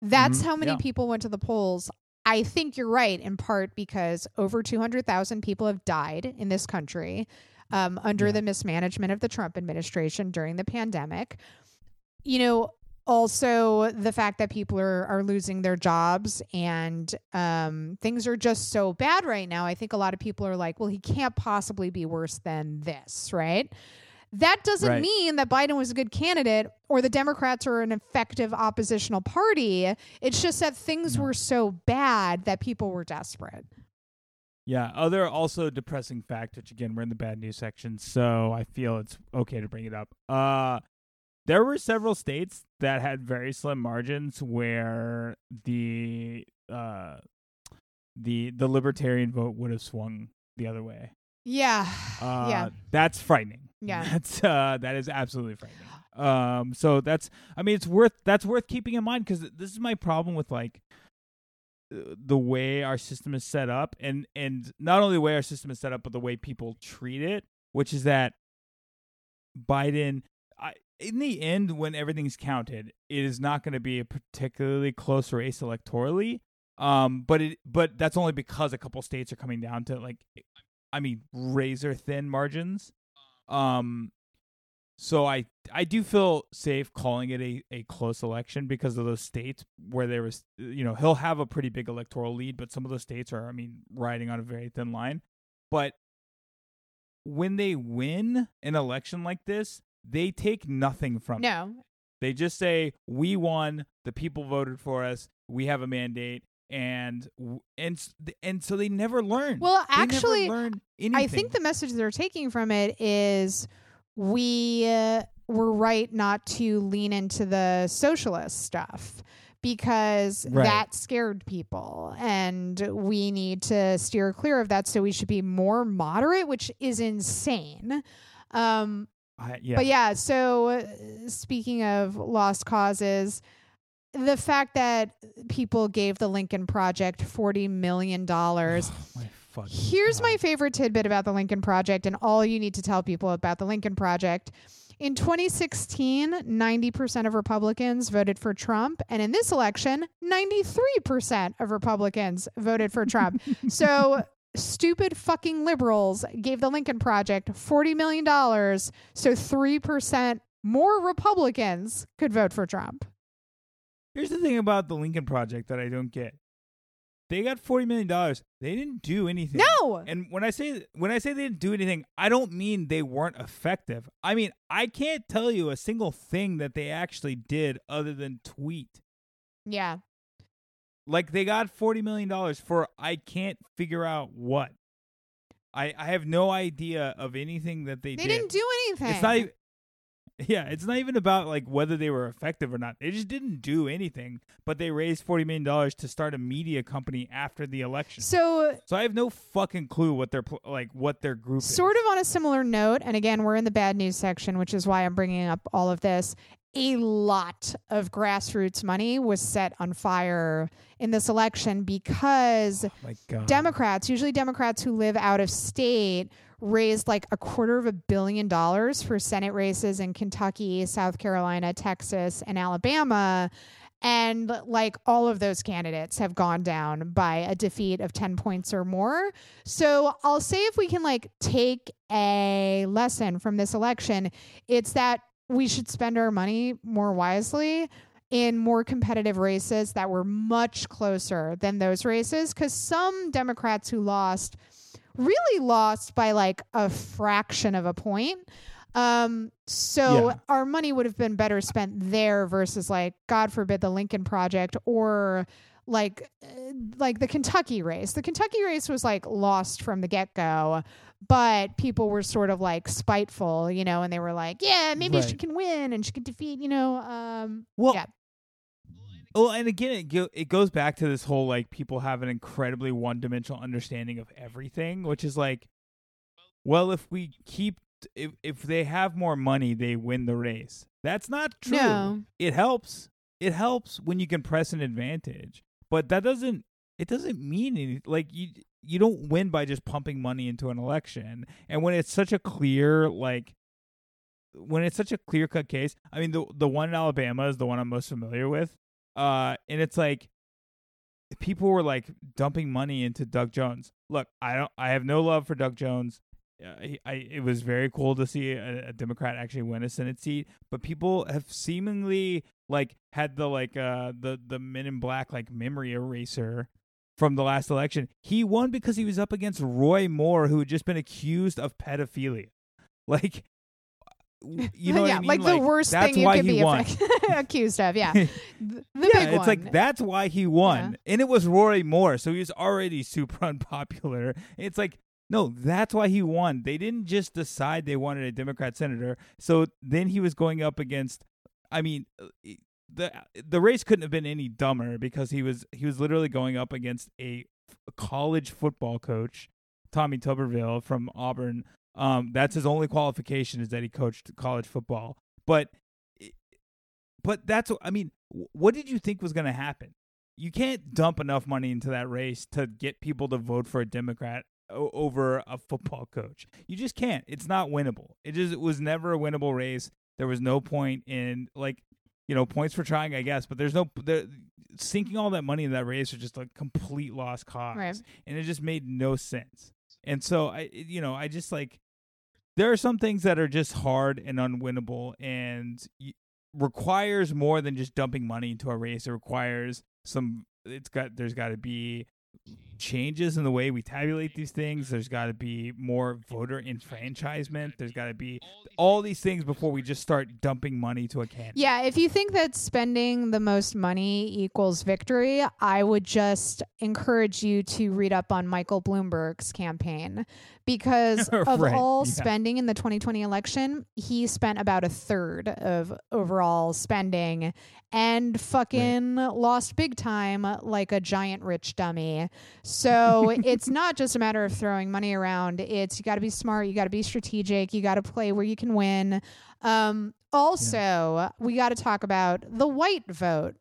That's how many people went to the polls. I think you're right, in part because over 200,000 people have died in this country under the mismanagement of the Trump administration during the pandemic. You know, also the fact that people are losing their jobs and things are just so bad right now. I think a lot of people are like, well, he can't possibly be worse than this, right? That doesn't mean that Biden was a good candidate or the Democrats are an effective oppositional party. It's just that things were so bad that people were desperate. Yeah. Other also depressing fact, which again, we're in the bad news section, so I feel it's okay to bring it up. There were several states that had very slim margins where the libertarian vote would have swung the other way. Yeah. That's frightening. Yeah. That is absolutely frightening. So that's worth keeping in mind, because this is my problem with like the way our system is set up, and not only the way our system is set up, but the way people treat it, which is that Biden, in the end, when everything's counted, it is not going to be a particularly close race electorally. But that's only because a couple states are coming down to, like, I mean, razor thin margins. So I do feel safe calling it a close election because of those states where there was, you know, he'll have a pretty big electoral lead, but some of those states are, I mean, riding on a very thin line. But when they win an election like this, they take nothing from it. No. They just say, we won, the people voted for us, we have a mandate. And so they never learn. Well, actually, I think the message they're taking from it is we were right not to lean into the socialist stuff because that scared people and we need to steer clear of that. So we should be more moderate, which is insane. But yeah, so speaking of lost causes, the fact that people gave the Lincoln Project $40 million. My favorite tidbit about the Lincoln Project and all you need to tell people about the Lincoln Project. In 2016, 90% of Republicans voted for Trump. And in this election, 93% of Republicans voted for Trump. So stupid fucking liberals gave the Lincoln Project $40 million. So 3% more Republicans could vote for Trump. Here's the thing about the Lincoln Project that I don't get. They got $40 million. They didn't do anything. No. And when I say they didn't do anything, I don't mean they weren't effective. I mean, I can't tell you a single thing that they actually did other than tweet. Yeah. Like, they got $40 million for I can't figure out what. I have no idea of anything that they did. They didn't do anything. It's not even about, like, whether they were effective or not. They just didn't do anything, but they raised $40 million to start a media company after the election. So I have no fucking clue what their group is. Sort of on a similar note, and again, we're in the bad news section, which is why I'm bringing up all of this. A lot of grassroots money was set on fire in this election because Democrats, usually Democrats who live out of state, raised like $250 million for Senate races in Kentucky, South Carolina, Texas, and Alabama. And like all of those candidates have gone down by a defeat of 10 points or more. So I'll say if we can like take a lesson from this election, it's that we should spend our money more wisely in more competitive races that were much closer than those races. Because some Democrats who lost really lost by like a fraction of a point. Our money would have been better spent there versus like, God forbid, the Lincoln Project or like the Kentucky race. The Kentucky race was like lost from the get-go, but people were sort of like spiteful, you know, and they were like, yeah, maybe she can win and she could defeat, you know. Well, and again, it goes back to this whole, like, people have an incredibly one-dimensional understanding of everything, which is like, well, if they have more money, they win the race. That's not true. No. It helps. It helps when you can press an advantage, but it doesn't mean anything. Like, you don't win by just pumping money into an election. And when it's such a clear, like, when it's such a clear-cut case, I mean, the one in Alabama is the one I'm most familiar with. And it's like people were like dumping money into Doug Jones. Look, I have no love for Doug Jones. It was very cool to see a Democrat actually win a Senate seat, but people have seemingly like had the like the Men in Black like memory eraser from the last election. He won because he was up against Roy Moore, who had just been accused of pedophilia. Like, you know what I mean? Like the worst thing you could be accused of. Yeah. Big one. It's like, that's why he won. Yeah. And it was Roy Moore. So he was already super unpopular. It's like, no, that's why he won. They didn't just decide they wanted a Democrat senator. So then he was going up against, I mean, the race couldn't have been any dumber because he was literally going up against a college football coach, Tommy Tuberville from Auburn. That's his only qualification, is that he coached college football. But that's, I mean, what did you think was going to happen? You can't dump enough money into that race to get people to vote for a Democrat over a football coach. You just can't. It's not winnable. It was never a winnable race. There was no point in, like, you know, points for trying, I guess, but there's no, sinking all that money in that race is just like complete lost cause. Right. And it just made no sense. And so I just like, there are some things that are just hard and unwinnable and requires more than just dumping money into a race. It requires there's got to be changes in the way we tabulate these things. There's got to be more voter enfranchisement. There's got to be all these things before we just start dumping money to a candidate. Yeah, if you think that spending the most money equals victory, I would just encourage you to read up on Michael Bloomberg's campaign, because of spending in the 2020 election, he spent about a third of overall spending and fucking lost big time like a giant rich dummy. So it's not just a matter of throwing money around. It's you got to be smart. You got to be strategic. You got to play where you can win. We got to talk about the white vote,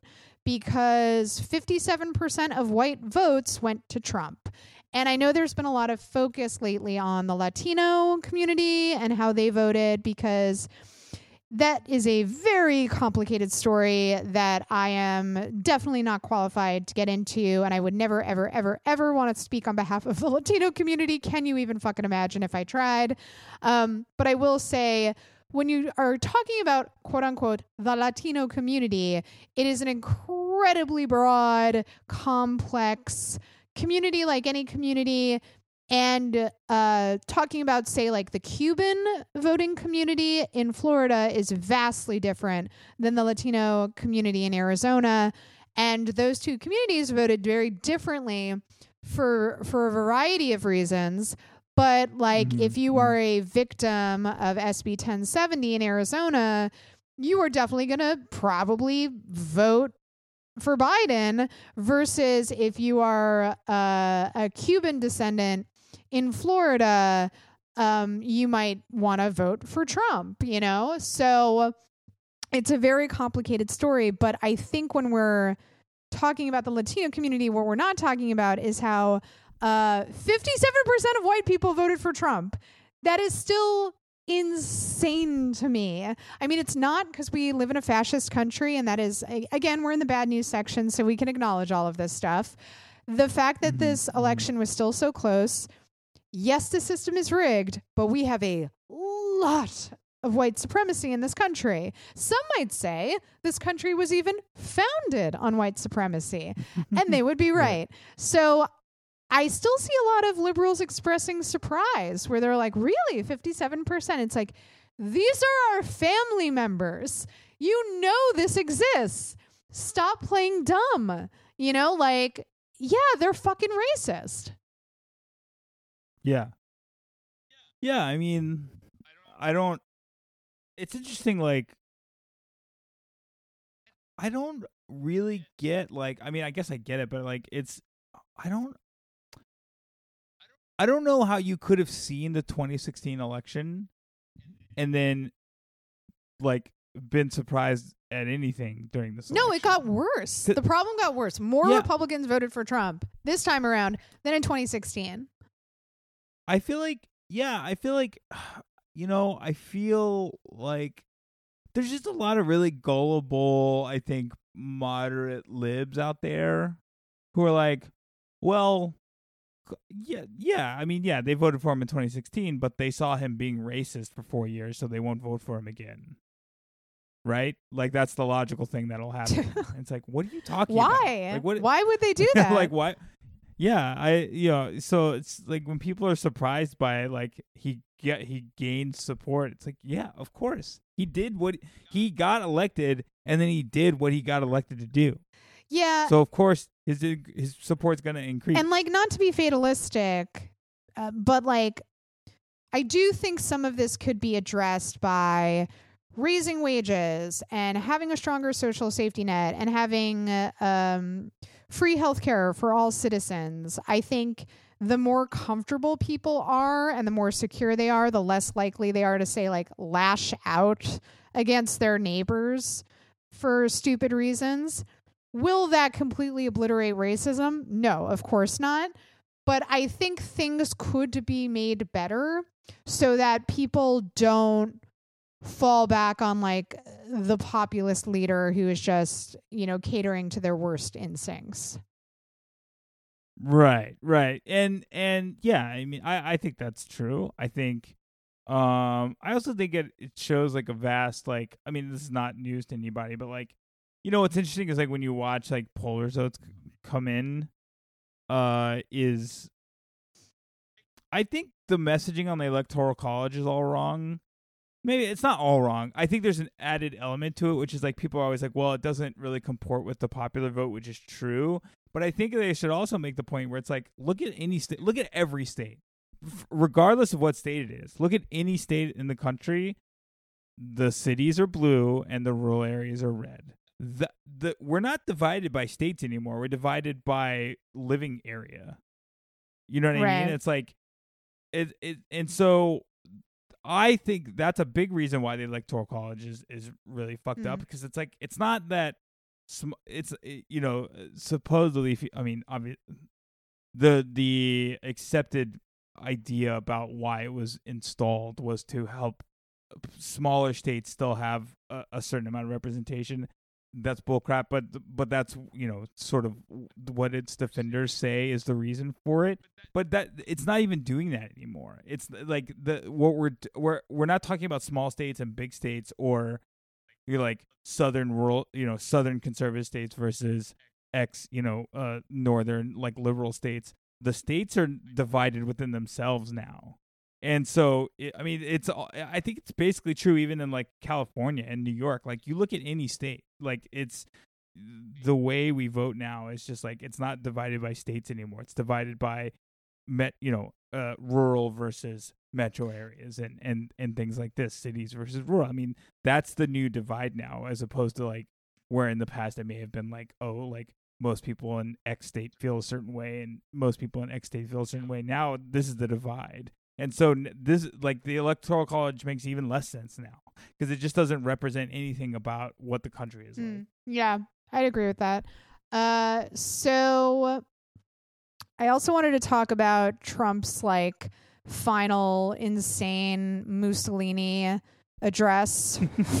because 57% of white votes went to Trump. And I know there's been a lot of focus lately on the Latino community and how they voted, because that is a very complicated story that I am definitely not qualified to get into, and I would never, ever, ever, ever want to speak on behalf of the Latino community. Can you even fucking imagine if I tried? But I will say, when you are talking about, quote unquote, the Latino community, it is an incredibly broad, complex community, like any community. And talking about, say, like the Cuban voting community in Florida is vastly different than the Latino community in Arizona. And those two communities voted very differently for a variety of reasons. But like if you are a victim of SB 1070 in Arizona, you are definitely going to probably vote for Biden versus if you are a Cuban descendant in Florida, you might want to vote for Trump, you know? So it's a very complicated story. But I think when we're talking about the Latino community, what we're not talking about is how 57% of white people voted for Trump. That is still insane to me. I mean, it's not because we live in a fascist country, and that is, again, we're in the bad news section, so we can acknowledge all of this stuff. The fact that this election was still so close, yes, the system is rigged, but we have a lot of white supremacy in this country. Some might say this country was even founded on white supremacy, and they would be right. So I still see a lot of liberals expressing surprise where they're like, really, 57%? It's like, these are our family members. You know this exists. Stop playing dumb. You know, like, yeah, they're fucking racist. Yeah. Yeah, I mean, it's interesting, like, I don't really get, like, I mean, I guess I get it, but like, I don't know how you could have seen the 2016 election and then, like, been surprised at anything during this election. No, it got worse. The problem got worse. More Republicans voted for Trump this time around than in 2016. I feel like there's just a lot of really gullible, I think, moderate libs out there who are like, well, yeah. I mean, yeah, they voted for him in 2016, but they saw him being racist for 4 years, so they won't vote for him again. Right? Like, that's the logical thing that'll happen. It's like, what are you talking about? Why? Like, why would they do that? Like, why? Yeah, so it's like when people are surprised by, like, he gained support, it's like, yeah, of course. He got elected, and then he did what he got elected to do. Yeah. So, of course, his support's going to increase. And, like, not to be fatalistic, but, like, I do think some of this could be addressed by raising wages and having a stronger social safety net and having free health care for all citizens. I think the more comfortable people are and the more secure they are, the less likely they are to, say, like, lash out against their neighbors for stupid reasons. Will that completely obliterate racism? No, of course not. But I think things could be made better so that people don't fall back on like the populist leader who is just, you know, catering to their worst instincts. Right, right. And yeah, I mean, I think that's true. I think, I also think it shows like a vast, like, I mean, this is not news to anybody, but like, you know, what's interesting is like when you watch like poll results come in, is I think the messaging on the Electoral College is all wrong. Maybe it's not all wrong. I think there's an added element to it, which is like people are always like, well, it doesn't really comport with the popular vote, which is true. But I think they should also make the point where it's like, look at any state, look at every state, regardless of what state it is. Look at any state in the country. The cities are blue and the rural areas are red. We're not divided by states anymore. We're divided by living area. You know what right. I mean? It's like, and so I think that's a big reason why the Electoral College is really fucked up, because it's like, it's not that. You know, supposedly, if you, I mean, obviously, the accepted idea about why it was installed was to help smaller states still have a certain amount of representation. That's bullcrap, but that's, you know, sort of what its defenders say is the reason for it. But that it's not even doing that anymore. It's like we're not talking about small states and big states, or you're like southern rural, you know, southern conservative states versus X, you know, northern like liberal states. The states are divided within themselves now, and so I mean, it's I think it's basically true even in like California and New York. Like you look at any state, like it's the way we vote now is just like it's not divided by states anymore. It's divided by rural versus metro areas and things like this, cities versus rural. I mean, that's the new divide now, as opposed to like where in the past it may have been like, oh, like most people in X state feel a certain way and most people in X state feel a certain way. Now this is the divide. And so this, like the Electoral College makes even less sense now, because it just doesn't represent anything about what the country is like. Yeah, I'd agree with that. So I also wanted to talk about Trump's like final insane Mussolini address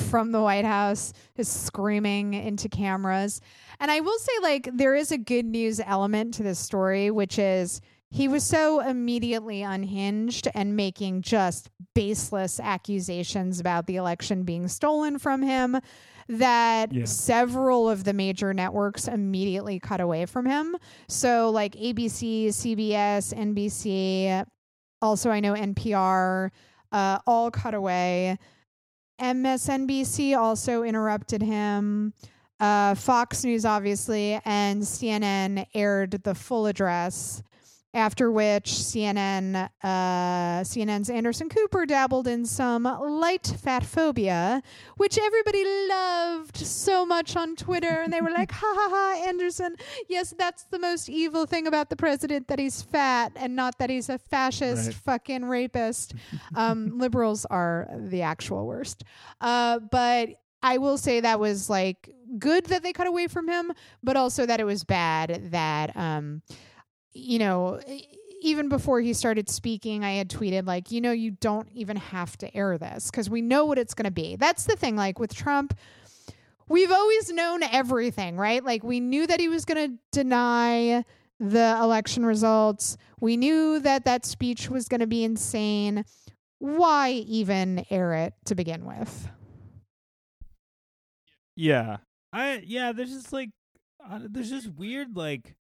from the White House, is screaming into cameras. And I will say, like, there is a good news element to this story, which is he was so immediately unhinged and making just baseless accusations about the election being stolen from him that several of the major networks immediately cut away from him. So like ABC, CBS, NBC, also, I know NPR all cut away. MSNBC also interrupted him. Fox News, obviously, and CNN aired the full address, after which CNN's Anderson Cooper dabbled in some light fatphobia, which everybody loved so much on Twitter. And they were like, ha, ha, ha, Anderson. Yes, that's the most evil thing about the president, that he's fat, and not that he's a fascist fucking rapist. Liberals are the actual worst. But I will say that was like good that they cut away from him, but also that it was bad that... you know, even before he started speaking, I had tweeted like, you know, you don't even have to air this because we know what it's going to be. That's the thing. Like with Trump, we've always known everything, right? Like we knew that he was going to deny the election results. We knew that that speech was going to be insane. Why even air it to begin with? Yeah. There's just weird, like,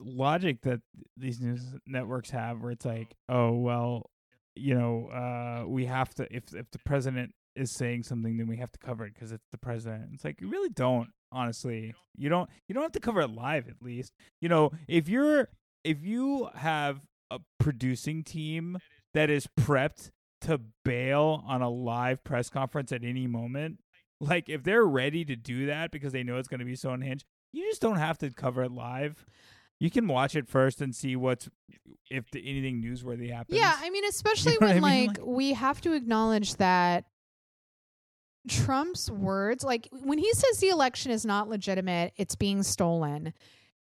logic that these news networks have where it's like, oh, well, you know, we have to, if the president is saying something, then we have to cover it because it's the president. It's like, you really don't, honestly. You don't have to cover it live, at least. You know, if you have a producing team that is prepped to bail on a live press conference at any moment, like if they're ready to do that because they know it's going to be so unhinged, you just don't have to cover it live. You can watch it first and see if anything newsworthy happens. Yeah, I mean, especially we have to acknowledge that Trump's words, like when he says the election is not legitimate, it's being stolen.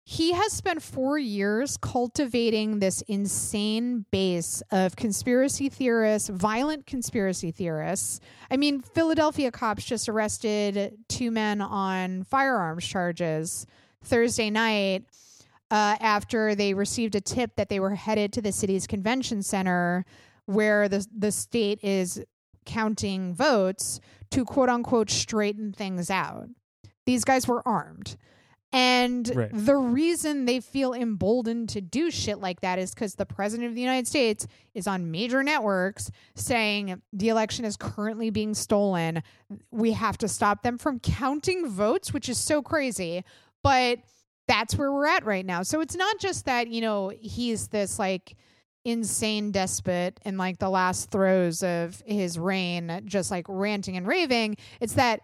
He has spent 4 years cultivating this insane base of conspiracy theorists, violent conspiracy theorists. I mean, Philadelphia cops just arrested 2 men on firearms charges Thursday night after they received a tip that they were headed to the city's convention center where the state is counting votes to, quote unquote, straighten things out. These guys were armed. And right. The reason they feel emboldened to do shit like that is because the president of the United States is on major networks saying the election is currently being stolen. We have to stop them from counting votes, which is so crazy. But that's where we're at right now. So it's not just that, you know, he's this like insane despot in like the last throes of his reign, just like ranting and raving. It's that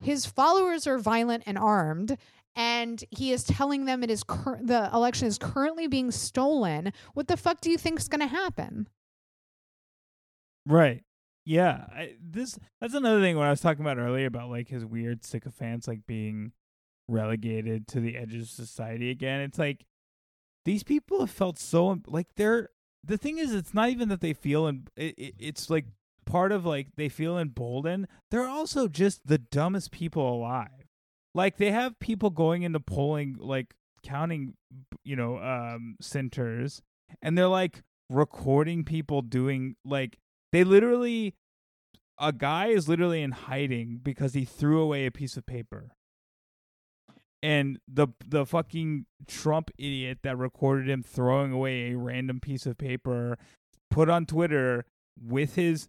his followers are violent and armed. And he is telling them it is the election is currently being stolen. What the fuck do you think is going to happen? Right. Yeah. That's another thing when I was talking about earlier about like his weird sycophants like being relegated to the edges of society again. It's like these people have felt so like they're the thing is it's not even that they feel and it's like part of like they feel emboldened. They're also just the dumbest people alive. Like, they have people going into polling, like, counting, you know, centers, and they're, like, recording people doing, like, they literally, a guy is literally in hiding because he threw away a piece of paper. And the fucking Trump idiot that recorded him throwing away a random piece of paper put on Twitter with his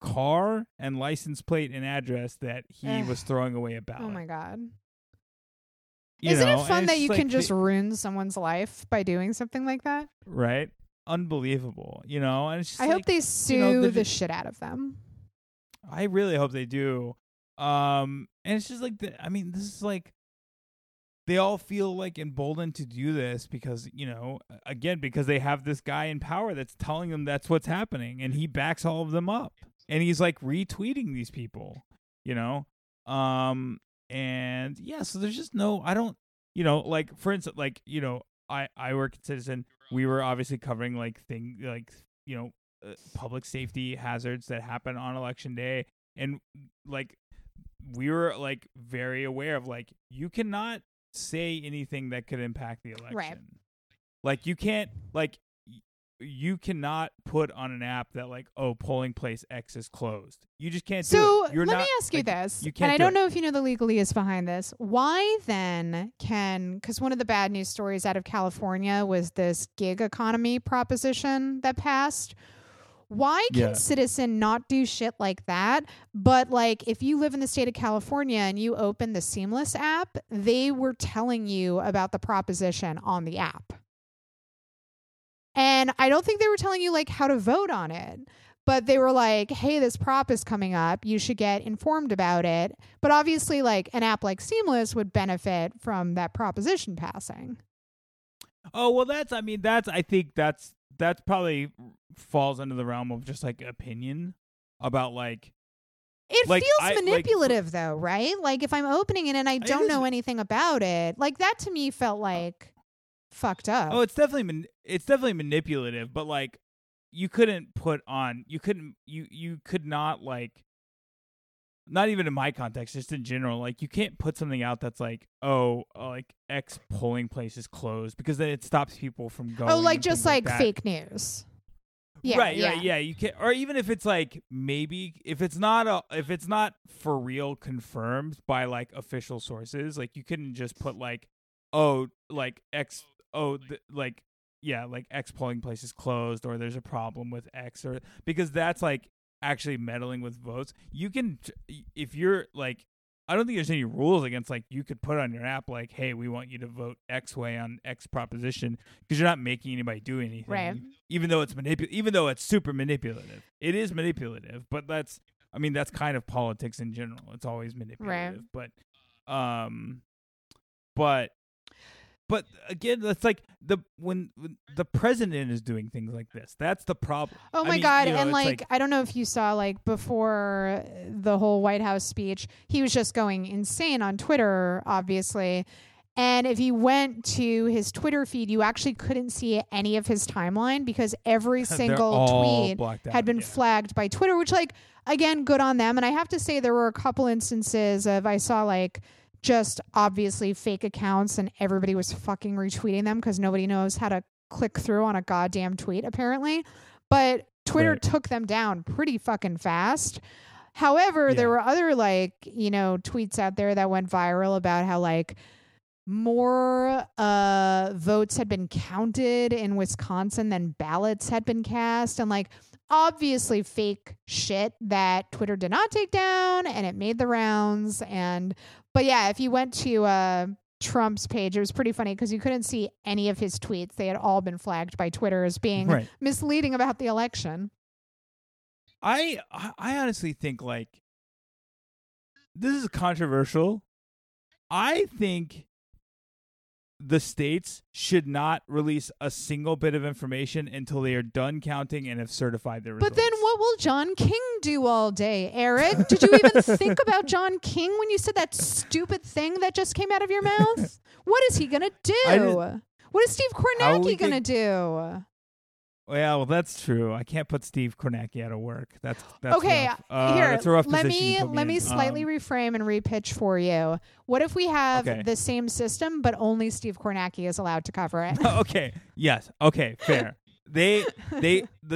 car and license plate and address that he was throwing away a ballot. Oh my God. Isn't it fun that you like can just ruin someone's life by doing something like that? Right? Unbelievable. You know, and it's just I hope they sue the shit out of them. I really hope they do. And it's just like, this is like, they all feel like emboldened to do this because, you know, again, because they have this guy in power that's telling them that's what's happening and he backs all of them up and he's like retweeting these people, you know? And yeah, so there's just no, I don't, you know, like for instance, like, you know, I work at Citizen. We were obviously covering like things like, you know, public safety hazards that happen on election day. And like, we were like very aware of like, you cannot say anything that could impact the election. Right. Like you can't like you cannot put on an app that like, oh, polling place X is closed. You just can't do it. Let me ask you this. And I don't know if you know the legalese behind this. Why then because one of the bad news stories out of California was this gig economy proposition that passed. Why can Citizen not do shit like that? But like if you live in the state of California and you open the Seamless app, they were telling you about the proposition on the app. And I don't think they were telling you like how to vote on it, but they were like, hey, this prop is coming up. You should get informed about it. But obviously like an app like Seamless would benefit from that proposition passing. Oh, well, I think that's probably falls under the realm of just like opinion about like. It like feels manipulative like, though, right? Like if I'm opening it and I don't know anything about it, like that to me felt like fucked up. Oh, it's definitely manipulative, but like you could not like. Not even in my context, just in general, like you can't put something out that's like, oh, like X polling place is closed because then it stops people from going. Oh, like just like fake news. Yeah, right. Yeah. Right, yeah. You can't, or even if it's like maybe if it's not for real confirmed by like official sources, like you couldn't just put like, oh, like X, oh, like yeah, like X polling place is closed or there's a problem with X or because that's like. Actually meddling with votes. You can if you're like I don't think there's any rules against like you could put on your app like, hey, we want you to vote X way on X proposition because you're not making anybody do anything. Right. Even though it's super manipulative. It is manipulative, but that's kind of politics in general. It's always manipulative. Right. But again, that's like when the president is doing things like this, that's the problem. Oh my God. You know, and like, I don't know if you saw like before the whole White House speech, he was just going insane on Twitter, obviously. And if you went to his Twitter feed, you actually couldn't see any of his timeline because every single tweet had been flagged by Twitter, which, like, again, good on them. And I have to say there were a couple instances of I saw, like, just obviously fake accounts and everybody was fucking retweeting them because nobody knows how to click through on a goddamn tweet, apparently. But Twitter took them down pretty fucking fast. However, there were other, like, you know, tweets out there that went viral about how, like, more votes had been counted in Wisconsin than ballots had been cast, and, like, obviously fake shit that Twitter did not take down, and it made the rounds. And but yeah, if you went to Trump's page, it was pretty funny because you couldn't see any of his tweets. They had all been flagged by Twitter as being misleading about the election. I honestly think, like, this is controversial. I think the states should not release a single bit of information until they are done counting and have certified their results. But then what will John King do all day, Eric? Did you even think about John King when you said that stupid thing that just came out of your mouth? What is he going to do? What is Steve Kornacki going to do? Yeah, well, that's true. I can't put Steve Kornacki out of work. That's okay. Rough. Here, that's a rough let me slightly reframe and repitch for you. What if we have the same system, but only Steve Kornacki is allowed to cover it? Okay. Yes. Okay. Fair. The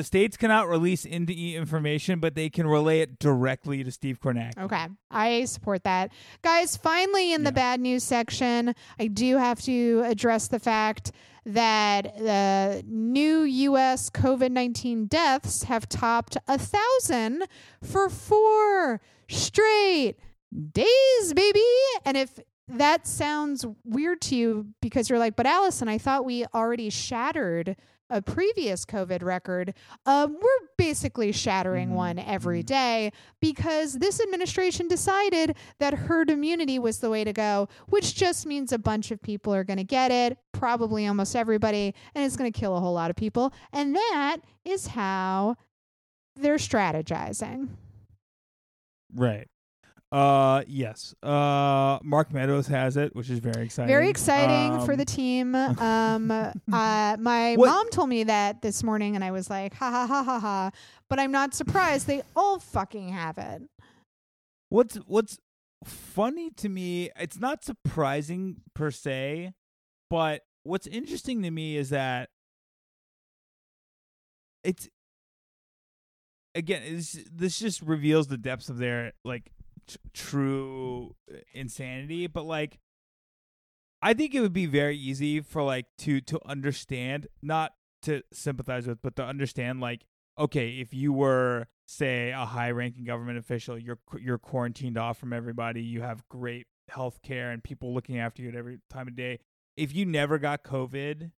states cannot release NDE information, but they can relay it directly to Steve Kornacki. Okay. I support that. Guys, finally in the bad news section, I do have to address the fact that the new U.S. COVID-19 deaths have topped 1,000 for 4 straight days, baby. And if that sounds weird to you because you're like, but Allison, I thought we already shattered a previous COVID record, we're basically shattering one every day because this administration decided that herd immunity was the way to go, which just means a bunch of people are going to get it, probably almost everybody, and it's going to kill a whole lot of people. And that is how they're strategizing. Right. Yes. Mark Meadows has it, which is very exciting. Very exciting for the team. My mom told me that this morning, and I was like, ha ha ha ha ha. But I'm not surprised. They all fucking have it. What's funny to me? It's not surprising per se, but what's interesting to me is that it's this just reveals the depths of their, like, true insanity. But, like, I think it would be very easy for, like, to understand, not to sympathize with, but to understand, like, okay, if you were, say, a high-ranking government official, you're quarantined off from everybody, you have great health care and people looking after you at every time of day. If you never got COVID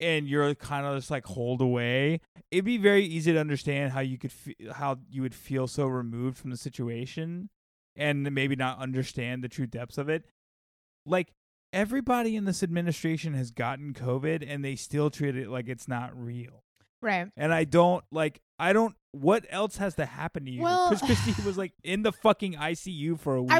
and you're kind of just, like, holed away, it'd be very easy to understand how you could how you would feel so removed from the situation and maybe not understand the true depths of it. Like, everybody in this administration has gotten COVID and they still treat it like it's not real. Right. And I don't what else has to happen to you? Well, Chris Christie was, like, in the fucking ICU for a week.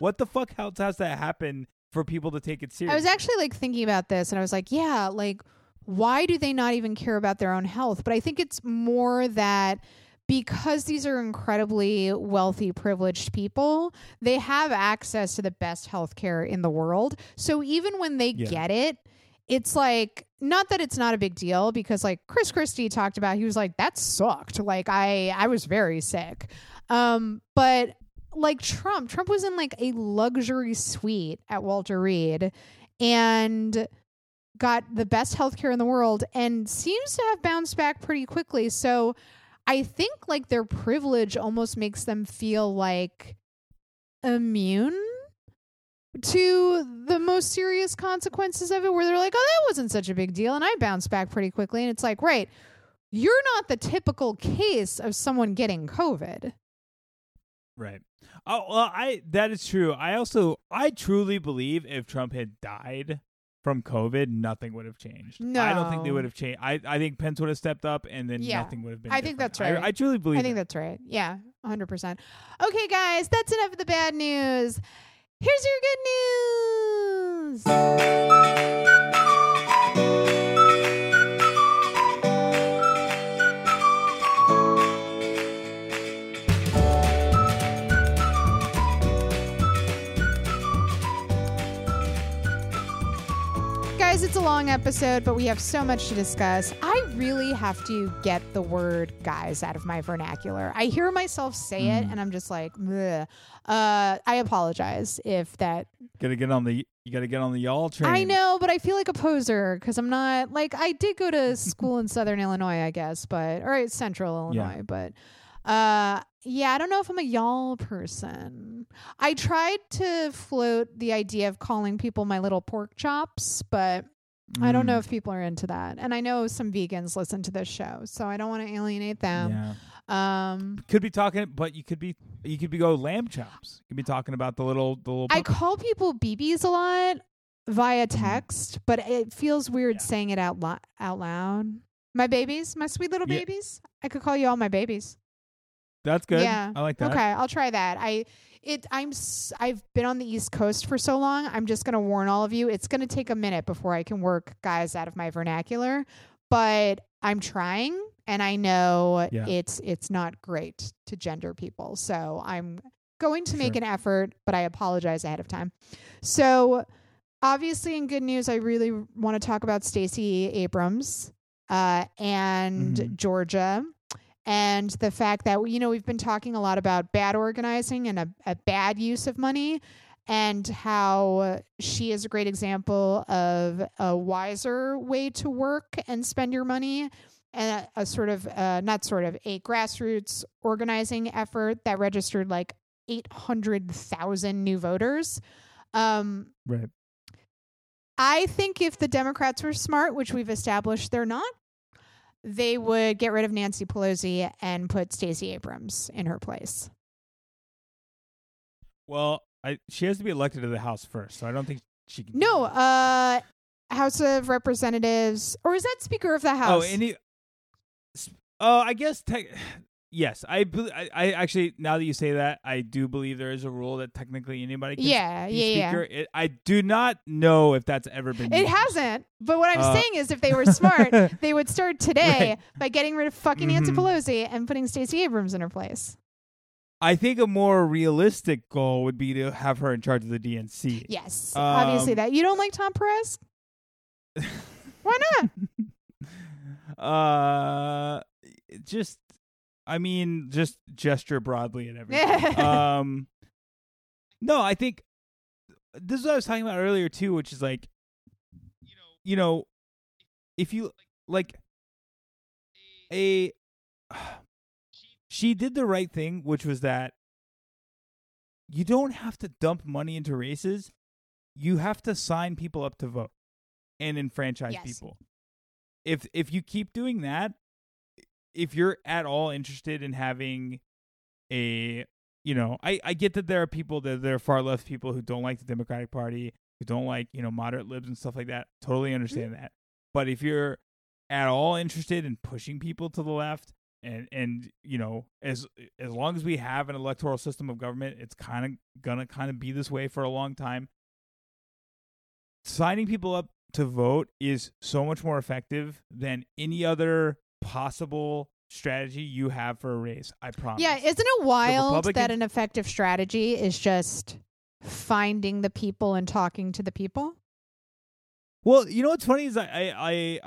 What the fuck else has to happen for people to take it seriously? I was actually, like, thinking about this and I was like, yeah, like, why do they not even care about their own health? But I think it's more that because these are incredibly wealthy, privileged people, they have access to the best healthcare in the world. So even when they get it, it's like, not that it's not a big deal, because, like, Chris Christie talked about, he was like, that sucked. Like, I was very sick. But, like, Trump was in, like, a luxury suite at Walter Reed and got the best healthcare in the world and seems to have bounced back pretty quickly. So I think, like, their privilege almost makes them feel, like, immune to the most serious consequences of it, where they're like, oh, that wasn't such a big deal and I bounced back pretty quickly. And it's like, right, you're not the typical case of someone getting COVID. Right. Oh, well, that is true. I truly believe if Trump had died from COVID, nothing would have changed. No. I don't think they would have changed. I think Pence would have stepped up, and then nothing would have been different. I think that's right. I truly believe that's right. Yeah, 100%. Okay, guys, that's enough of the bad news. Here's your good news. Jones. It's a long episode, but we have so much to discuss. I really have to get the word guys out of my vernacular. I hear myself say it and I'm just like, I apologize if that. You gotta get on the y'all train. I know, but I feel like a poser because I'm not like, I did go to school in Southern Illinois, I guess, but Central Illinois, but I don't know if I'm a y'all person. I tried to float the idea of calling people my little pork chops, but I don't know if people are into that. And I know some vegans listen to this show, so I don't want to alienate them. Yeah. Could be talking, but you could be go lamb chops. You could be talking about the little. I call people BBs a lot via text, but it feels weird saying it out loud. My babies, my sweet little babies. I could call you all my babies. That's good. Yeah. I like that. Okay, I'll try that. I've been on the East Coast for so long. I'm just going to warn all of you. It's going to take a minute before I can work guys out of my vernacular, but I'm trying, and I know it's not great to gender people. So I'm going to make an effort, but I apologize ahead of time. So obviously in good news, I really want to talk about Stacey Abrams and Georgia. And the fact that, you know, we've been talking a lot about bad organizing and a bad use of money, and how she is a great example of a wiser way to work and spend your money, and a grassroots organizing effort that registered like 800,000 new voters. Right. I think if the Democrats were smart, which we've established they're not, they would get rid of Nancy Pelosi and put Stacey Abrams in her place. Well, she has to be elected to the House first, so I don't think she can. No, House of Representatives, or is that Speaker of the House? I guess yes. I actually, now that you say that, I do believe there is a rule that technically anybody can be Speaker. Yeah. I do not know if that's ever been used. It hasn't. But what I'm saying is if they were smart, they would start today by getting rid of fucking Nancy Pelosi and putting Stacey Abrams in her place. I think a more realistic goal would be to have her in charge of the DNC. Yes, obviously that. You don't like Tom Perez? Why not? Just gesture broadly and everything. No, I think this is what I was talking about earlier too, which is like, you know, if you like she did the right thing, which was that you don't have to dump money into races. You have to sign people up to vote and enfranchise people. If you keep doing that, if you're at all interested in having I get that there are people that there are far left people who don't like the Democratic Party, who don't like, moderate libs and stuff like that. Totally understand that. But if you're at all interested in pushing people to the left and as long as we have an electoral system of government, it's gonna be this way for a long time. Signing people up to vote is so much more effective than any other possible strategy you have for a race, I promise. Yeah, isn't it wild that an effective strategy is just finding the people and talking to the people? Well, you know what's funny is I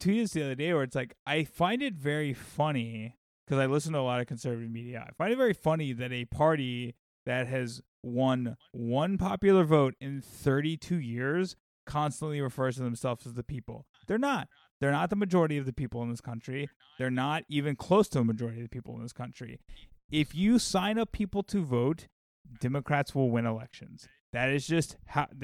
tweeted this the other day where it's like, I find it very funny, because I listen to a lot of conservative media, I find it very funny that a party that has won one popular vote in 32 years constantly refers to themselves as the people. They're not. They're not the majority of the people in this country. They're not even close to a majority of the people in this country. If you sign up people to vote, Democrats will win elections. That is just a fact.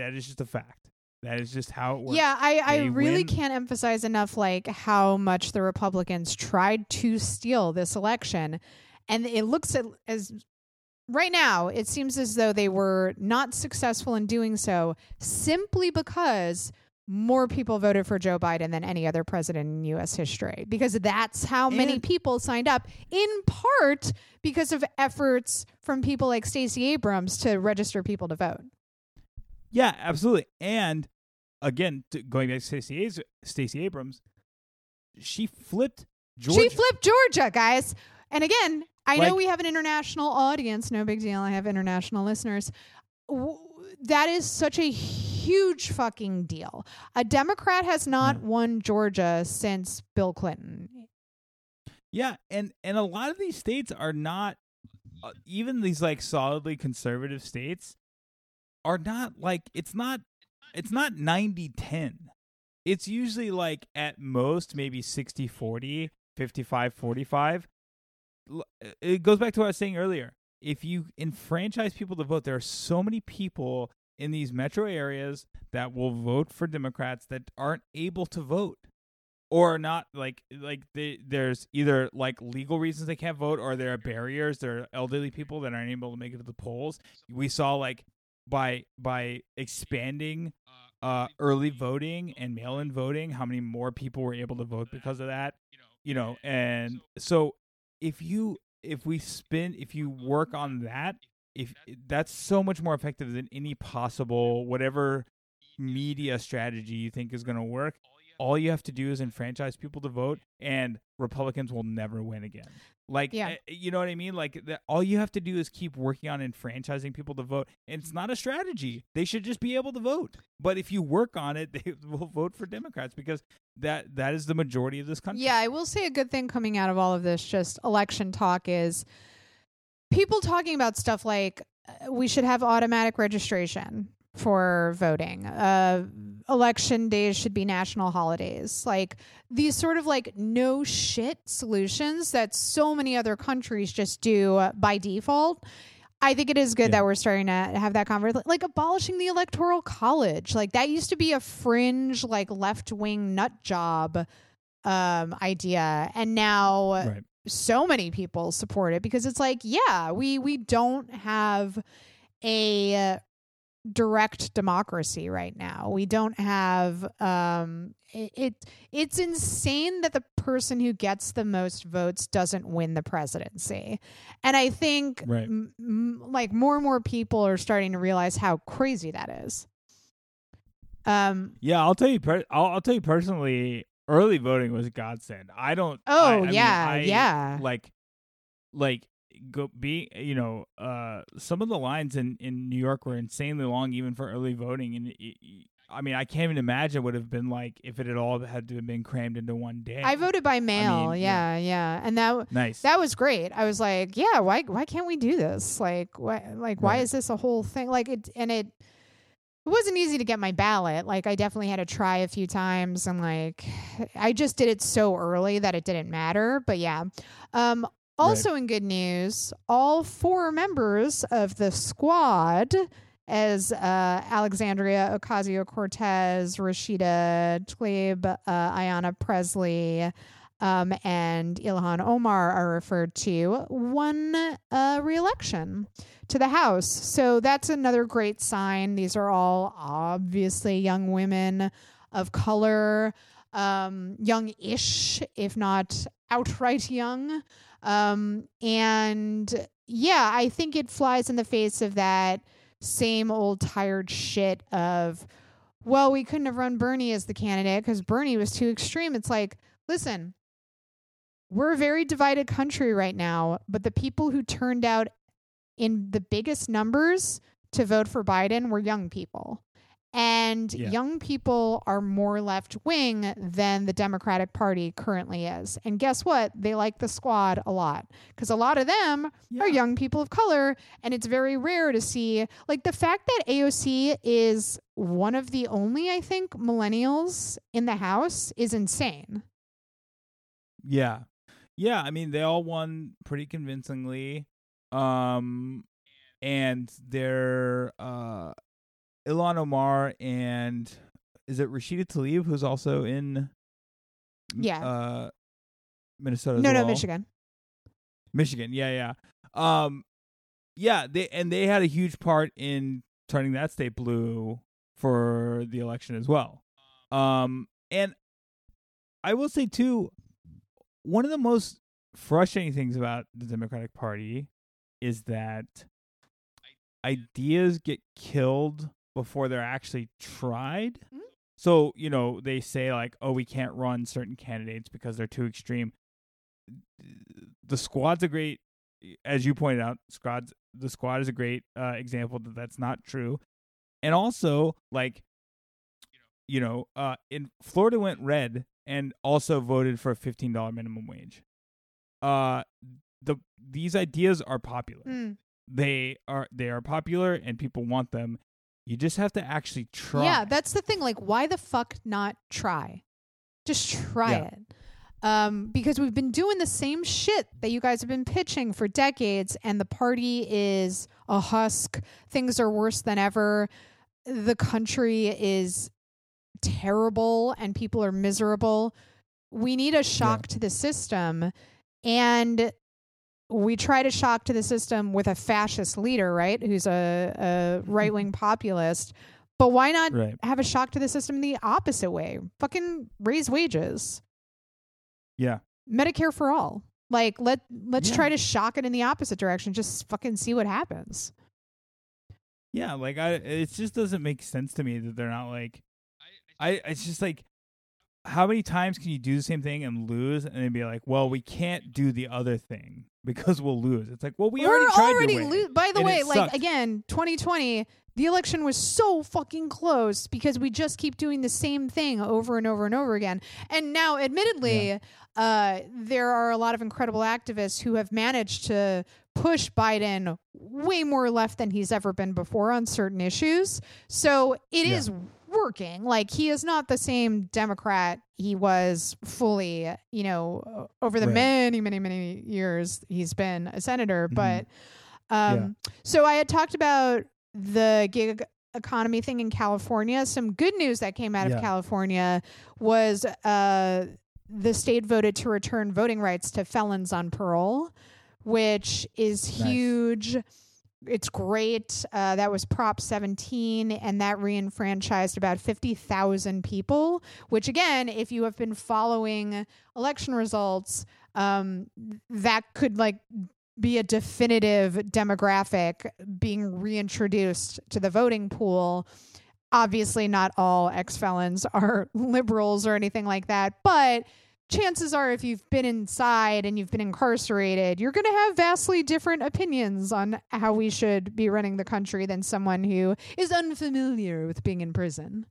That is just how it works. Yeah, I really can't emphasize enough like how much the Republicans tried to steal this election. And it looks as right now, it seems as though they were not successful in doing so simply because more people voted for Joe Biden than any other president in U.S. history, because that's how many people signed up, in part because of efforts from people like Stacey Abrams to register people to vote. Yeah, absolutely. And again, going back to Stacey Abrams, she flipped Georgia. She flipped Georgia, guys. And again, I know we have an international audience. No big deal. I have international listeners. That is such a huge fucking deal. A Democrat has not won Georgia since Bill Clinton. Yeah, and a lot of these states are not, even these like solidly conservative states, are not like, it's not 90-10. It's usually like at most maybe 60-40, 55-45. It goes back to what I was saying earlier. If you enfranchise people to vote, there are so many people in these metro areas that will vote for Democrats that aren't able to vote, or not like there's either like legal reasons they can't vote, or there are barriers. There are elderly people that aren't able to make it to the polls. We saw like by expanding early voting and mail-in voting, how many more people were able to vote because of that. You know, and so if you work on that, if that's so much more effective than any possible whatever media strategy you think is going to work. All you have to do is enfranchise people to vote, and Republicans will never win again. Like, you know what I mean? Like, all you have to do is keep working on enfranchising people to vote. And it's not a strategy. They should just be able to vote. But if you work on it, they will vote for Democrats, because that is the majority of this country. Yeah, I will say a good thing coming out of all of this, just election talk, is people talking about stuff like we should have automatic registration for voting. Election days should be national holidays. Like these sort of like no shit solutions that so many other countries just do by default. I think it is good that we're starting to have that conversation. Like abolishing the Electoral College. Like that used to be a fringe, like left-wing nut job idea. And now so many people support it because it's like, yeah, we don't have a direct democracy right now. We don't have it's insane that the person who gets the most votes doesn't win the presidency. And I think like more and more people are starting to realize how crazy that is. I'll tell you personally, early voting was a godsend. Some of the lines in New York were insanely long, even for early voting. And I mean, I can't even imagine what it would have been like if it at all had to have been crammed into one day. I voted by mail. I mean, and that was great. I was like, yeah, why can't we do this? Like, why is this a whole thing? Like, it wasn't easy to get my ballot. Like, I definitely had to try a few times, and like, I just did it so early that it didn't matter. But yeah. Also in good news, all four members of the squad, as Alexandria Ocasio-Cortez, Rashida Tlaib, Ayanna Presley, and Ilhan Omar are referred to, won re-election to the House. So that's another great sign. These are all obviously young women of color, young-ish, if not outright young. And yeah, I think it flies in the face of that same old tired shit of, well, we couldn't have run Bernie as the candidate because Bernie was too extreme. It's like, listen, we're a very divided country right now, but the people who turned out in the biggest numbers to vote for Biden were young people. And young people are more left wing than the Democratic Party currently is. And guess what? They like the squad a lot, because a lot of them are young people of color. And it's very rare to see, like, the fact that AOC is one of the only, I think, millennials in the House is insane. Yeah. Yeah. I mean, they all won pretty convincingly. And they're, Ilhan Omar and is it Rashida Tlaib, who's also in Minnesota? No, Michigan. Michigan, they had a huge part in turning that state blue for the election as well. And I will say too, one of the most frustrating things about the Democratic Party is that ideas get killed before they're actually tried. So, you know, they say like, oh, we can't run certain candidates because they're too extreme. The squad's a great, as you pointed out, the squad is a great example that that's not true. And also, like, you know, in Florida went red and also voted for a $15 minimum wage. These ideas are popular. Mm. They are popular and people want them. You just have to actually try. Yeah, that's the thing. Like, why the fuck not try? Just try it. Because we've been doing the same shit that you guys have been pitching for decades, and the party is a husk. Things are worse than ever. The country is terrible and people are miserable. We need a shock to the system, and we tried a shock to the system with a fascist leader, right? Who's a right-wing populist. But why not have a shock to the system the opposite way? Fucking raise wages. Yeah. Medicare for all. Like, let's try to shock it in the opposite direction. Just fucking see what happens. Yeah. Like, it just doesn't make sense to me that they're not like, it's just like, how many times can you do the same thing and lose and then be like, well, we can't do the other thing because we'll lose? It's like, well, we already tried to win. By the way, like, sucked. Again, 2020, the election was so fucking close because we just keep doing the same thing over and over and over again. And now, admittedly, there are a lot of incredible activists who have managed to push Biden way more left than he's ever been before on certain issues. So it is working. Like, he is not the same Democrat he was fully, you know, over the many, many, many years he's been a senator. Mm-hmm. But so I had talked about the gig economy thing in California. Some good news that came out of California was the state voted to return voting rights to felons on parole, which is huge. It's great. That was Prop 17, and that reenfranchised about 50,000 people, which, again, if you have been following election results, that could like be a definitive demographic being reintroduced to the voting pool. Obviously, not all ex-felons are liberals or anything like that, but chances are, if you've been inside and you've been incarcerated, you're going to have vastly different opinions on how we should be running the country than someone who is unfamiliar with being in prison.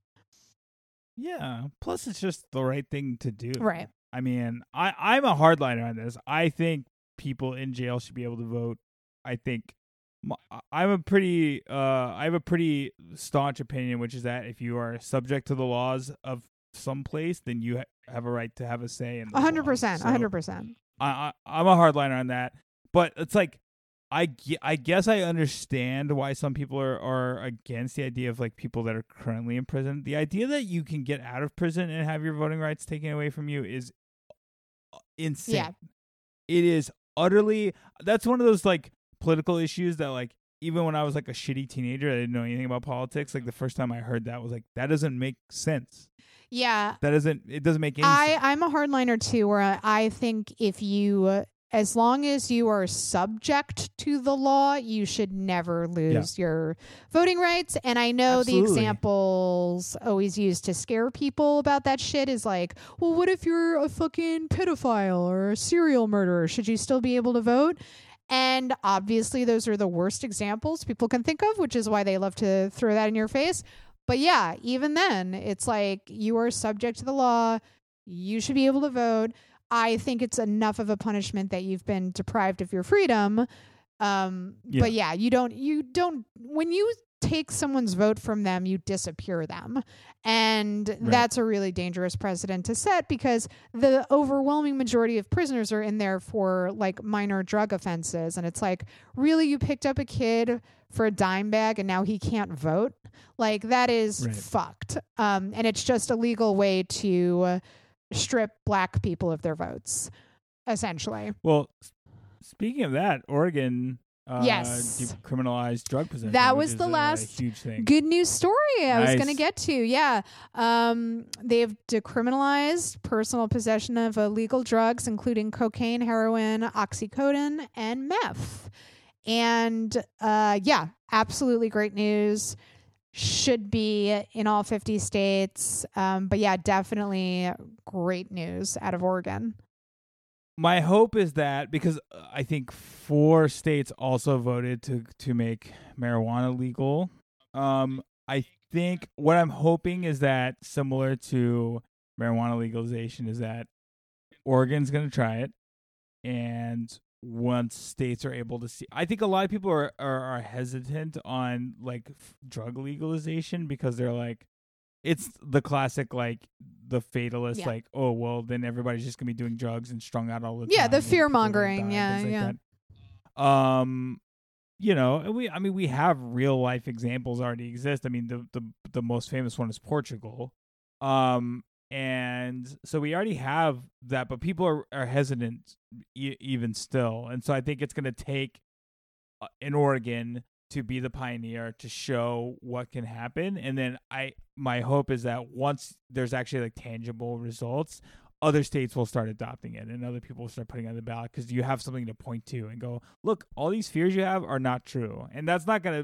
Yeah. Plus, it's just the right thing to do. Right. I mean, I'm a hardliner on this. I think people in jail should be able to vote. I think I have a pretty staunch opinion, which is that if you are subject to the laws of someplace, then you have a right to have a say in 100%. 100%. I'm a hardliner on that, but it's like I guess I understand why some people are against the idea of like people that are currently in prison. The idea that you can get out of prison and have your voting rights taken away from you is insane. Yeah. It is utterly. That's one of those like political issues that like even when I was like a shitty teenager, I didn't know anything about politics. Like the first time I heard that was like, that doesn't make sense. Yeah. It doesn't make any sense. I'm a hardliner too, where I think if you, as long as you are subject to the law, you should never lose your voting rights. And I know the examples always used to scare people about that shit is like, well, what if you're a fucking pedophile or a serial murderer? Should you still be able to vote? And obviously those are the worst examples people can think of, which is why they love to throw that in your face. But yeah, even then, it's like you are subject to the law. You should be able to vote. I think it's enough of a punishment that you've been deprived of your freedom. But yeah, you don't when you take someone's vote from them, you disappear them. And that's a really dangerous precedent to set because the overwhelming majority of prisoners are in there for like minor drug offenses. And it's like, really, you picked up a kid for a dime bag and now he can't vote? Like, that is fucked. And it's just a legal way to strip black people of their votes, essentially. Well, speaking of that, Oregon decriminalized drug possession. That was the last huge thing. Good news story I was going to get to. Yeah. They've decriminalized personal possession of illegal drugs, including cocaine, heroin, oxycodone, and meth. And absolutely great news. should be in all 50 states. But yeah, definitely great news out of Oregon. My hope is that, because I think 4 states also voted to make marijuana legal. I think what I'm hoping is that, similar to marijuana legalization, is that Oregon's going to try it. And once states are able to see, I think a lot of people are hesitant on like drug legalization, because they're like, it's the classic, like the fatalist, like, oh, well, then everybody's just gonna be doing drugs and strung out all the time. Yeah, the fear mongering. That. You know, we have real life examples already exist. I mean, the most famous one is Portugal. And so we already have that, but people are hesitant even still. And so I think it's going to take an Oregon to be the pioneer to show what can happen. And then my hope is that once there's actually like tangible results, other states will start adopting it and other people will start putting it on the ballot, because you have something to point to and go, look, all these fears you have are not true. And that's not gonna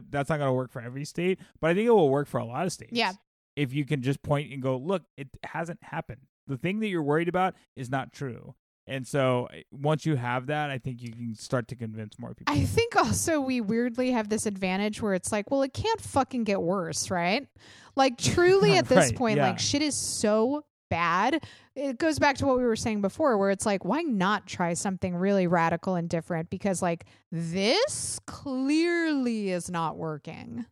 work for every state, but I think it will work for a lot of states. Yeah. If you can just point and go, look, it hasn't happened. The thing that you're worried about is not true. And so once you have that, I think you can start to convince more people. I think also we weirdly have this advantage where it's like, well, it can't fucking get worse, right? Like, truly at this point, like, shit is so bad. It goes back to what we were saying before, where it's like, why not try something really radical and different? Because like, this clearly is not working.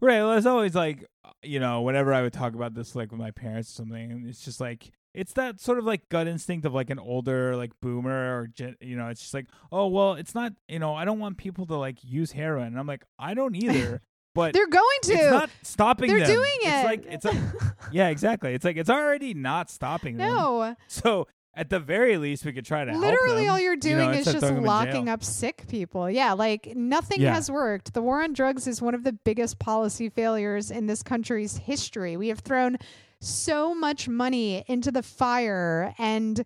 Right. Well, it's always like, you know, whenever I would talk about this, like with my parents or something, it's just like, it's that sort of like gut instinct of like an older like boomer, or, you know, it's just like, oh, well, it's not, you know, I don't want people to like use heroin. And I'm like, I don't either. But they're going to. It's not stopping them. They're doing it. It's like, yeah, exactly. It's like, it's already not stopping them. No. So at the very least, we could try to help them. Literally all you're doing is just locking up sick people. Yeah, like nothing has worked. The war on drugs is one of the biggest policy failures in this country's history. We have thrown so much money into the fire, and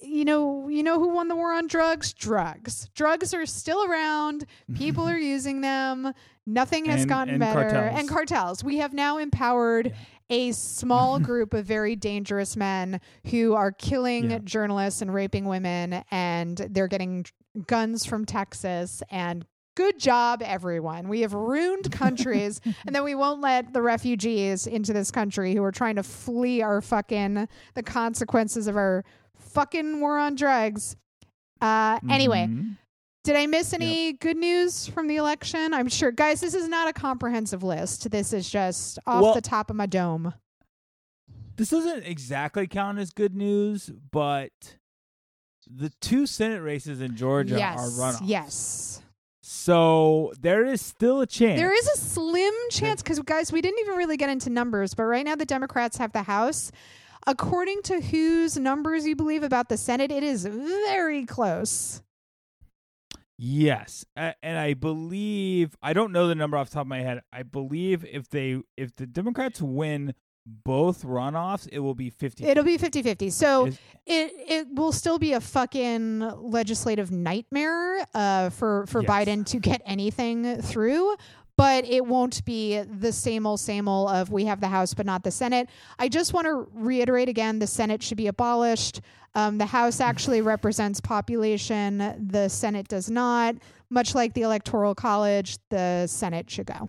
you know who won the war on drugs? Drugs. Drugs are still around. People are using them. Nothing has gotten better. And cartels. We have now empowered a small group of very dangerous men who are killing journalists and raping women, and they're getting guns from Texas, and good job, everyone. We have ruined countries, and then we won't let the refugees into this country who are trying to flee our fucking, the consequences of our fucking war on drugs. Anyway, did I miss any good news from the election? I'm sure. Guys, this is not a comprehensive list. This is just off the top of my dome. This doesn't exactly count as good news, but the 2 Senate races in Georgia are runoffs. Yes. So there is still a chance. There is a slim chance, because, guys, we didn't even really get into numbers, but right now the Democrats have the House. According to whose numbers you believe about the Senate, it is very close. Yes, and I believe, I don't know the number off the top of my head, I believe if the Democrats win both runoffs, it will be 50. It'll be 50-50. So it will still be a fucking legislative nightmare for Biden to get anything through. But it won't be the same old of we have the House but not the Senate. I just want to reiterate again, the Senate should be abolished. The House actually represents population. The Senate does not. Much like the Electoral College, the Senate should go.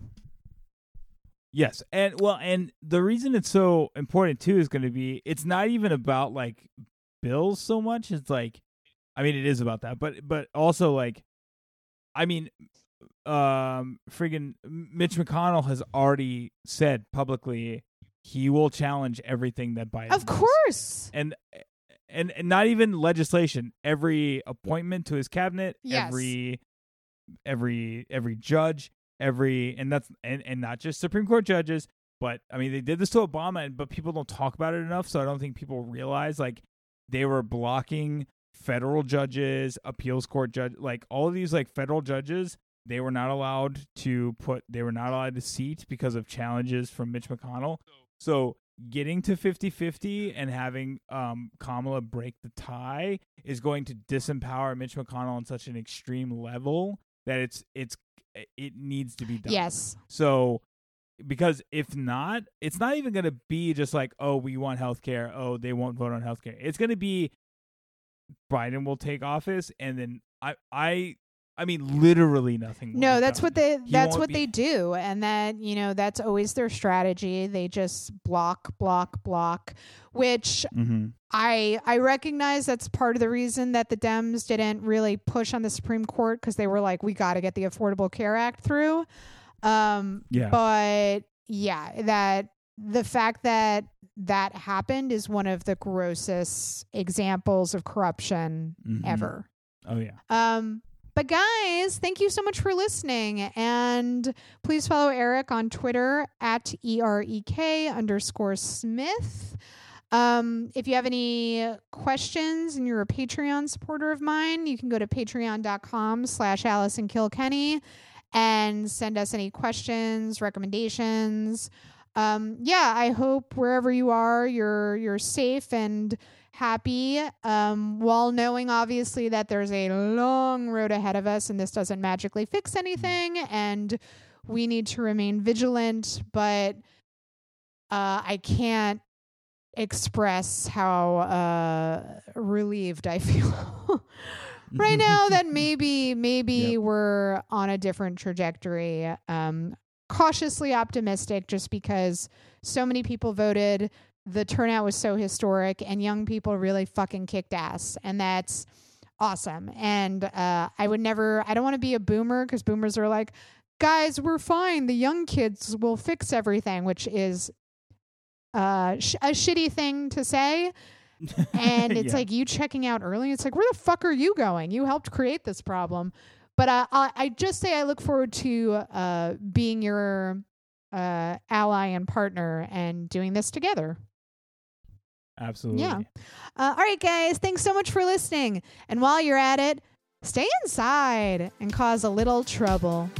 Yes. And the reason it's so important, too, is going to be, it's not even about like bills so much. It's like, I mean, it is about that. But also like, I mean, friggin' Mitch McConnell has already said publicly he will challenge everything that Biden does. Of course. And not even legislation, every appointment to his cabinet, every judge, and not just Supreme Court judges, but I mean, they did this to Obama, but people don't talk about it enough, so I don't think people realize like they were blocking federal judges, appeals court judge, like all of these like federal judges. They were not allowed to seat because of challenges from Mitch McConnell. So getting to 50-50 and having Kamala break the tie is going to disempower Mitch McConnell on such an extreme level that it needs to be done. Yes. So Because if not, it's not even going to be just like, oh, we want healthcare. Oh, they won't vote on healthcare. It's going to be Biden will take office, and then I mean, literally nothing. No, that's what they do. And that, you know, that's always their strategy. They just block, which I recognize that's part of the reason that the Dems didn't really push on the Supreme Court, because they were like, we got to get the Affordable Care Act through. But yeah, that the fact that that happened is one of the grossest examples of corruption ever. Oh, yeah. But guys, thank you so much for listening. And please follow Eric on Twitter at @EREK_Smith. If you have any questions and you're a Patreon supporter of mine, you can go to patreon.com/AllisonKilkenny and send us any questions, recommendations. Yeah, I hope wherever you are, you're safe and happy, while knowing obviously that there's a long road ahead of us and this doesn't magically fix anything and we need to remain vigilant, but I can't express how relieved I feel right now that maybe we're on a different trajectory. Cautiously optimistic, just because so many people voted. The turnout was so historic, and young people really fucking kicked ass. And that's awesome. And I don't want to be a boomer, because boomers are like, guys, we're fine. The young kids will fix everything, which is a shitty thing to say. And it's like you checking out early. It's like, where the fuck are you going? You helped create this problem. But I just say I look forward to being your ally and partner and doing this together. Absolutely. Yeah. All right, guys. Thanks so much for listening. And while you're at it, stay inside and cause a little trouble.